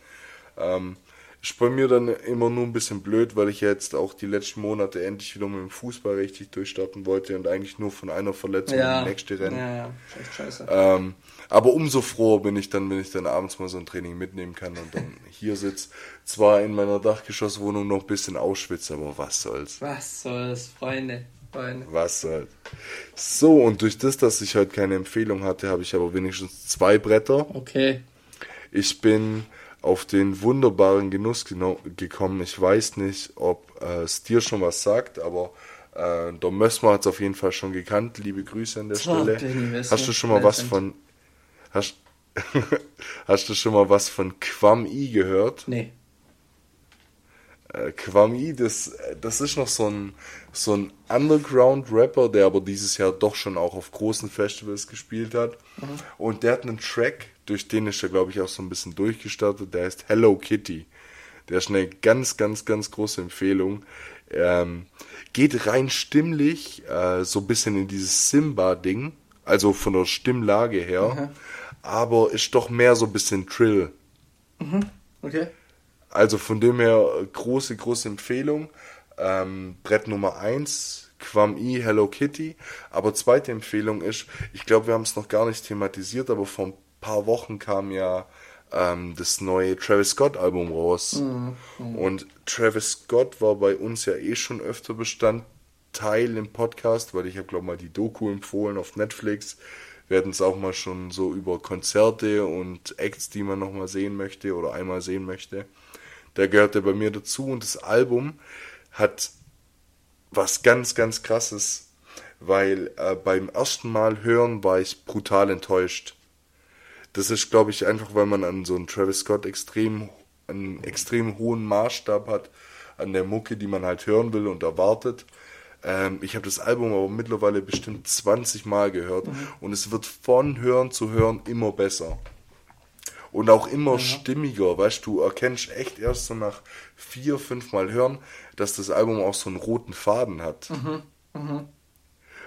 Ist bei mir dann immer nur ein bisschen blöd, weil ich jetzt auch die letzten Monate endlich wieder mit dem Fußball richtig durchstarten wollte und eigentlich nur von einer Verletzung in die nächste rennen. Ja, echt scheiße. Aber umso froher bin ich dann, wenn ich dann abends mal so ein Training mitnehmen kann und dann hier sitze. Zwar in meiner Dachgeschosswohnung noch ein bisschen ausschwitze, aber was soll's. Was soll's, Freunde. Was soll's. So, und durch das, dass ich heute keine Empfehlung hatte, habe ich aber wenigstens 2 Bretter. Okay. Ich bin auf den wunderbaren Genuss gekommen. Ich weiß nicht, ob es dir schon was sagt, aber der Mössmer hat es auf jeden Fall schon gekannt. Liebe Grüße an der Stelle. Hast du schon mal was von Quam-I gehört? Nee. Quam-I, das ist noch so ein Underground-Rapper, der aber dieses Jahr doch schon auch auf großen Festivals gespielt hat. Mhm. Und der hat einen Track, durch den ist er, glaube ich, auch so ein bisschen durchgestartet. Der heißt Hello Kitty. Der ist eine ganz, ganz, ganz große Empfehlung. Geht rein stimmlich so ein bisschen in dieses Simba-Ding, also von der Stimmlage her, aber ist doch mehr so ein bisschen Trill. Mhm. Okay. Also von dem her große, große Empfehlung. Brett Nummer 1, Quam-I, Hello Kitty. Aber zweite Empfehlung ist, ich glaube, wir haben es noch gar nicht thematisiert, aber vor ein paar Wochen kam ja das neue Travis Scott Album raus. Mhm. Und Travis Scott war bei uns ja schon öfter Bestandteil im Podcast, weil ich habe, glaube ich, mal die Doku empfohlen auf Netflix. Wir hatten es auch mal schon so über Konzerte und Acts, die man nochmal sehen möchte oder einmal sehen möchte. Da gehört er bei mir dazu und das Album hat was ganz, ganz Krasses, weil beim ersten Mal hören war ich brutal enttäuscht. Das ist, glaube ich, einfach, weil man an so einem Travis Scott einen extrem hohen Maßstab hat, an der Mucke, die man halt hören will und erwartet. Ich habe das Album aber mittlerweile bestimmt 20 Mal gehört und es wird von Hören zu Hören immer besser. Und auch immer stimmiger, weißt du, erkennst echt erst so nach 4-5 Mal hören, dass das Album auch so einen roten Faden hat. Mhm.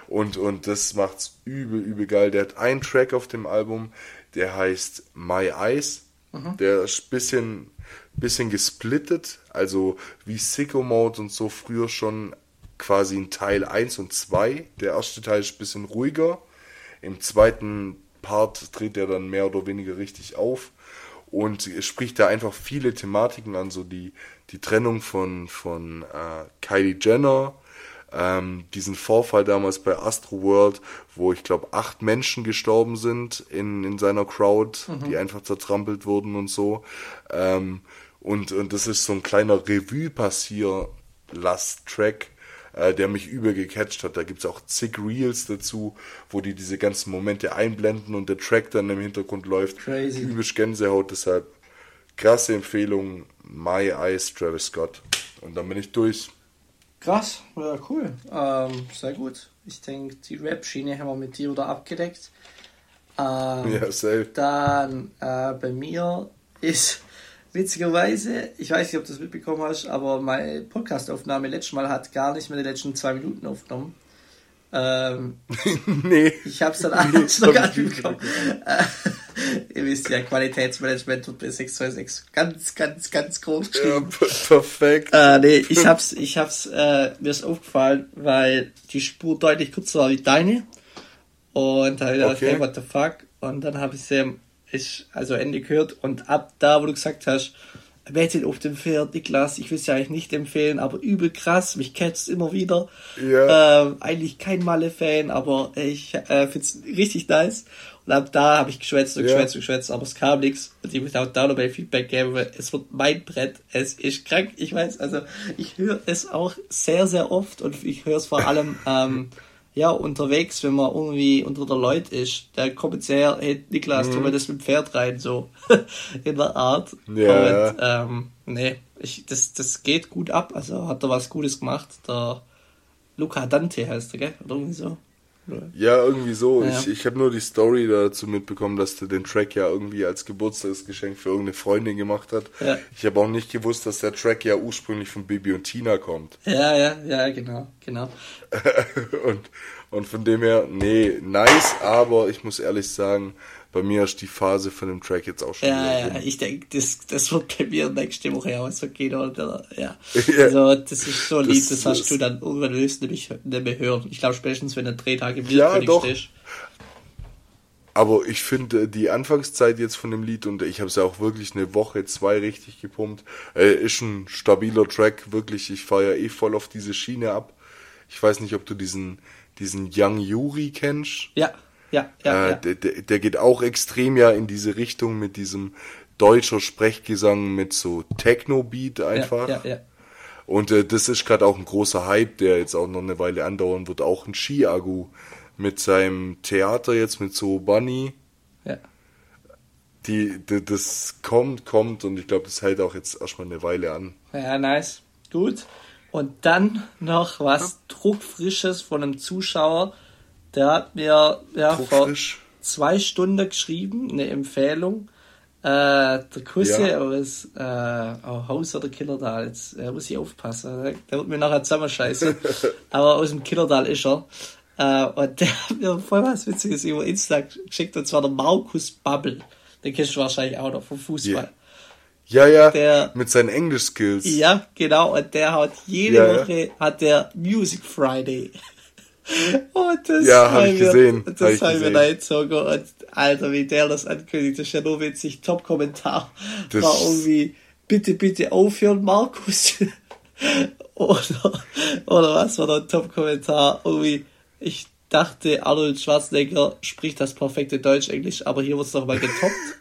Und das macht's übel geil. Der hat einen Track auf dem Album, der heißt My Eyes. Mhm. Der ist ein bisschen gesplittet, also wie Sicko Mode und so früher schon quasi in Teil 1 und 2. Der erste Teil ist ein bisschen ruhiger, im zweiten Part dreht er dann mehr oder weniger richtig auf und spricht da einfach viele Thematiken an, so die Trennung von Kylie Jenner, diesen Vorfall damals bei Astroworld, wo ich glaube 8 Menschen gestorben sind in seiner Crowd, die einfach zertrampelt wurden und so. Und das ist so ein kleiner Revue-Passier-Last-Track, der mich übel gecatcht hat. Da gibt es auch zig Reels dazu, wo die diese ganzen Momente einblenden und der Track dann im Hintergrund läuft. Crazy. Übelst Gänsehaut, deshalb Krasse Empfehlung, My Eyes, Travis Scott. Und dann bin ich durch. Krass, ja, cool. Sehr gut. Ich denke, die Rap-Schiene haben wir mit dir wieder abgedeckt. Ja, safe. Dann bei mir ist witzigerweise, ich weiß nicht, ob du das mitbekommen hast, aber meine Podcast-Aufnahme letztes Mal hat gar nicht mehr die letzten 2 Minuten aufgenommen. Nee. Ich hab's dann abends noch gar nicht bekommen. Ihr wisst ja, Qualitätsmanagement wird bei 6-26 ganz, ganz, ganz groß geschrieben. Ja, perfekt. Nee, mir ist aufgefallen, weil die Spur deutlich kürzer war wie deine. Und da habe ich gedacht, okay, what the fuck? Und dann habe ich sie, Ende gehört. Und ab da, wo du gesagt hast, Wettet auf dem Pferd, Niklas, ich will es ja eigentlich nicht empfehlen, aber übel krass, mich catcht's immer wieder. Ja. Eigentlich kein Malle-Fan, aber ich find's richtig nice. Und ab da habe ich geschwätzt, aber es kam nichts. Und ich möchte auch da noch mein Feedback geben, weil es wird mein Brett, es ist krank, ich weiß, also ich höre es auch sehr, sehr oft und ich höre es vor allem unterwegs, wenn man irgendwie unter der Leute ist, da kommt jetzt her, hey Niklas, tu mir das mit dem Pferd rein, so in der Art. Ja. Und, das geht gut ab, also hat er was Gutes gemacht, der Luca Dante heißt er, gell? Oder irgendwie so. Ja, irgendwie so. Ja. Ich habe nur die Story dazu mitbekommen, dass der den Track ja irgendwie als Geburtstagsgeschenk für irgendeine Freundin gemacht hat. Ja. Ich habe auch nicht gewusst, dass der Track ja ursprünglich von Bibi und Tina kommt. Ja, genau. und von dem her, nee, nice, aber ich muss ehrlich sagen, bei mir ist die Phase von dem Track jetzt auch schon wieder. Ja, ich denke, das wird bei mir nächste Woche auch so gehen. Oder? Ja. Ja. Also das ist so lieb, das hast du dann irgendwann nicht mehr hören. Ich glaube spätestens, wenn der Drehtag im Lied ist. Aber ich finde die Anfangszeit jetzt von dem Lied, und ich habe es ja auch wirklich 1-2 Wochen richtig gepumpt, ist ein stabiler Track, wirklich, ich fahre ja voll auf diese Schiene ab. Ich weiß nicht, ob du diesen Young Yuri kennst. Ja. Ja. Der geht auch extrem ja in diese Richtung mit diesem deutscher Sprechgesang mit so Techno-Beat einfach. Ja. Und das ist gerade auch ein großer Hype, der jetzt auch noch eine Weile andauern wird. Auch ein Chiago mit seinem Theater jetzt, mit so Bunny. Ja. Das kommt und ich glaube, das hält auch jetzt erstmal eine Weile an. Ja, nice. Gut. Und dann noch was Druckfrisches von einem Zuschauer. Der hat mir vor 2 Stunden geschrieben, eine Empfehlung. Der Kussi aus Haus oder Kindertal, jetzt muss ich aufpassen, der wird mir nachher zusammenscheißen. Aber aus dem Kindertal ist er. Und der hat mir voll was Witziges über Insta geschickt, und zwar der Markus Babbel. Den kennst du wahrscheinlich auch noch vom Fußball. Yeah. Ja, der, mit seinen Englisch-Skills. Ja, genau, und der hat jede Woche Music Friday. Oh, das habe ich gesehen. Das habe ich mir reingezogen. Und Alter, wie der das ankündigt, das ist ja nur witzig. Top-Kommentar war irgendwie, bitte aufhören, Markus. oder was war da ein Top-Kommentar? Irgendwie, ich dachte, Arnold Schwarzenegger spricht das perfekte Deutsch-Englisch, aber hier wird es nochmal getoppt.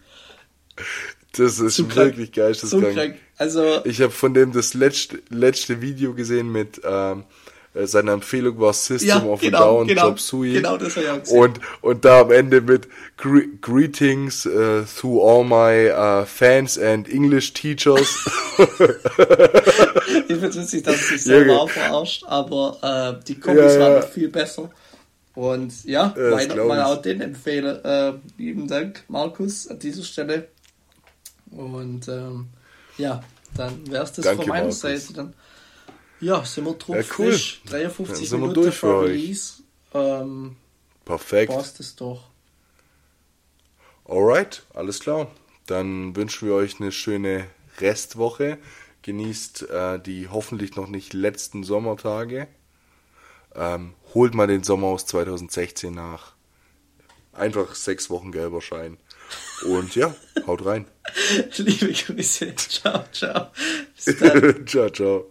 Das ist wirklich geisteskrank. Also, ich habe von dem das letzte Video gesehen mit... seine Empfehlung war System of a Down, Chop Suey. Genau, das habe ich auch gesehen. Und da am Ende mit Greetings to all my fans and English teachers. Ich finde es witzig, dass es sich selber auch verarscht, aber die Kombis waren viel besser. Und ja, weil auch den empfehle. Lieben Dank, Markus, an dieser Stelle. Und dann wäre es das von meiner Seite dann. Ja, sind wir druckfrisch. Ja, cool. 53 sind Minuten wir durch vor Release. Perfekt. Passt es doch. Alright, alles klar. Dann wünschen wir euch eine schöne Restwoche. Genießt die hoffentlich noch nicht letzten Sommertage. Holt mal den Sommer aus 2016 nach. Einfach 6 Wochen gelber Schein. Und ja, haut rein. Liebe Grüße. Ciao, ciao. Bis dann. Ciao, ciao.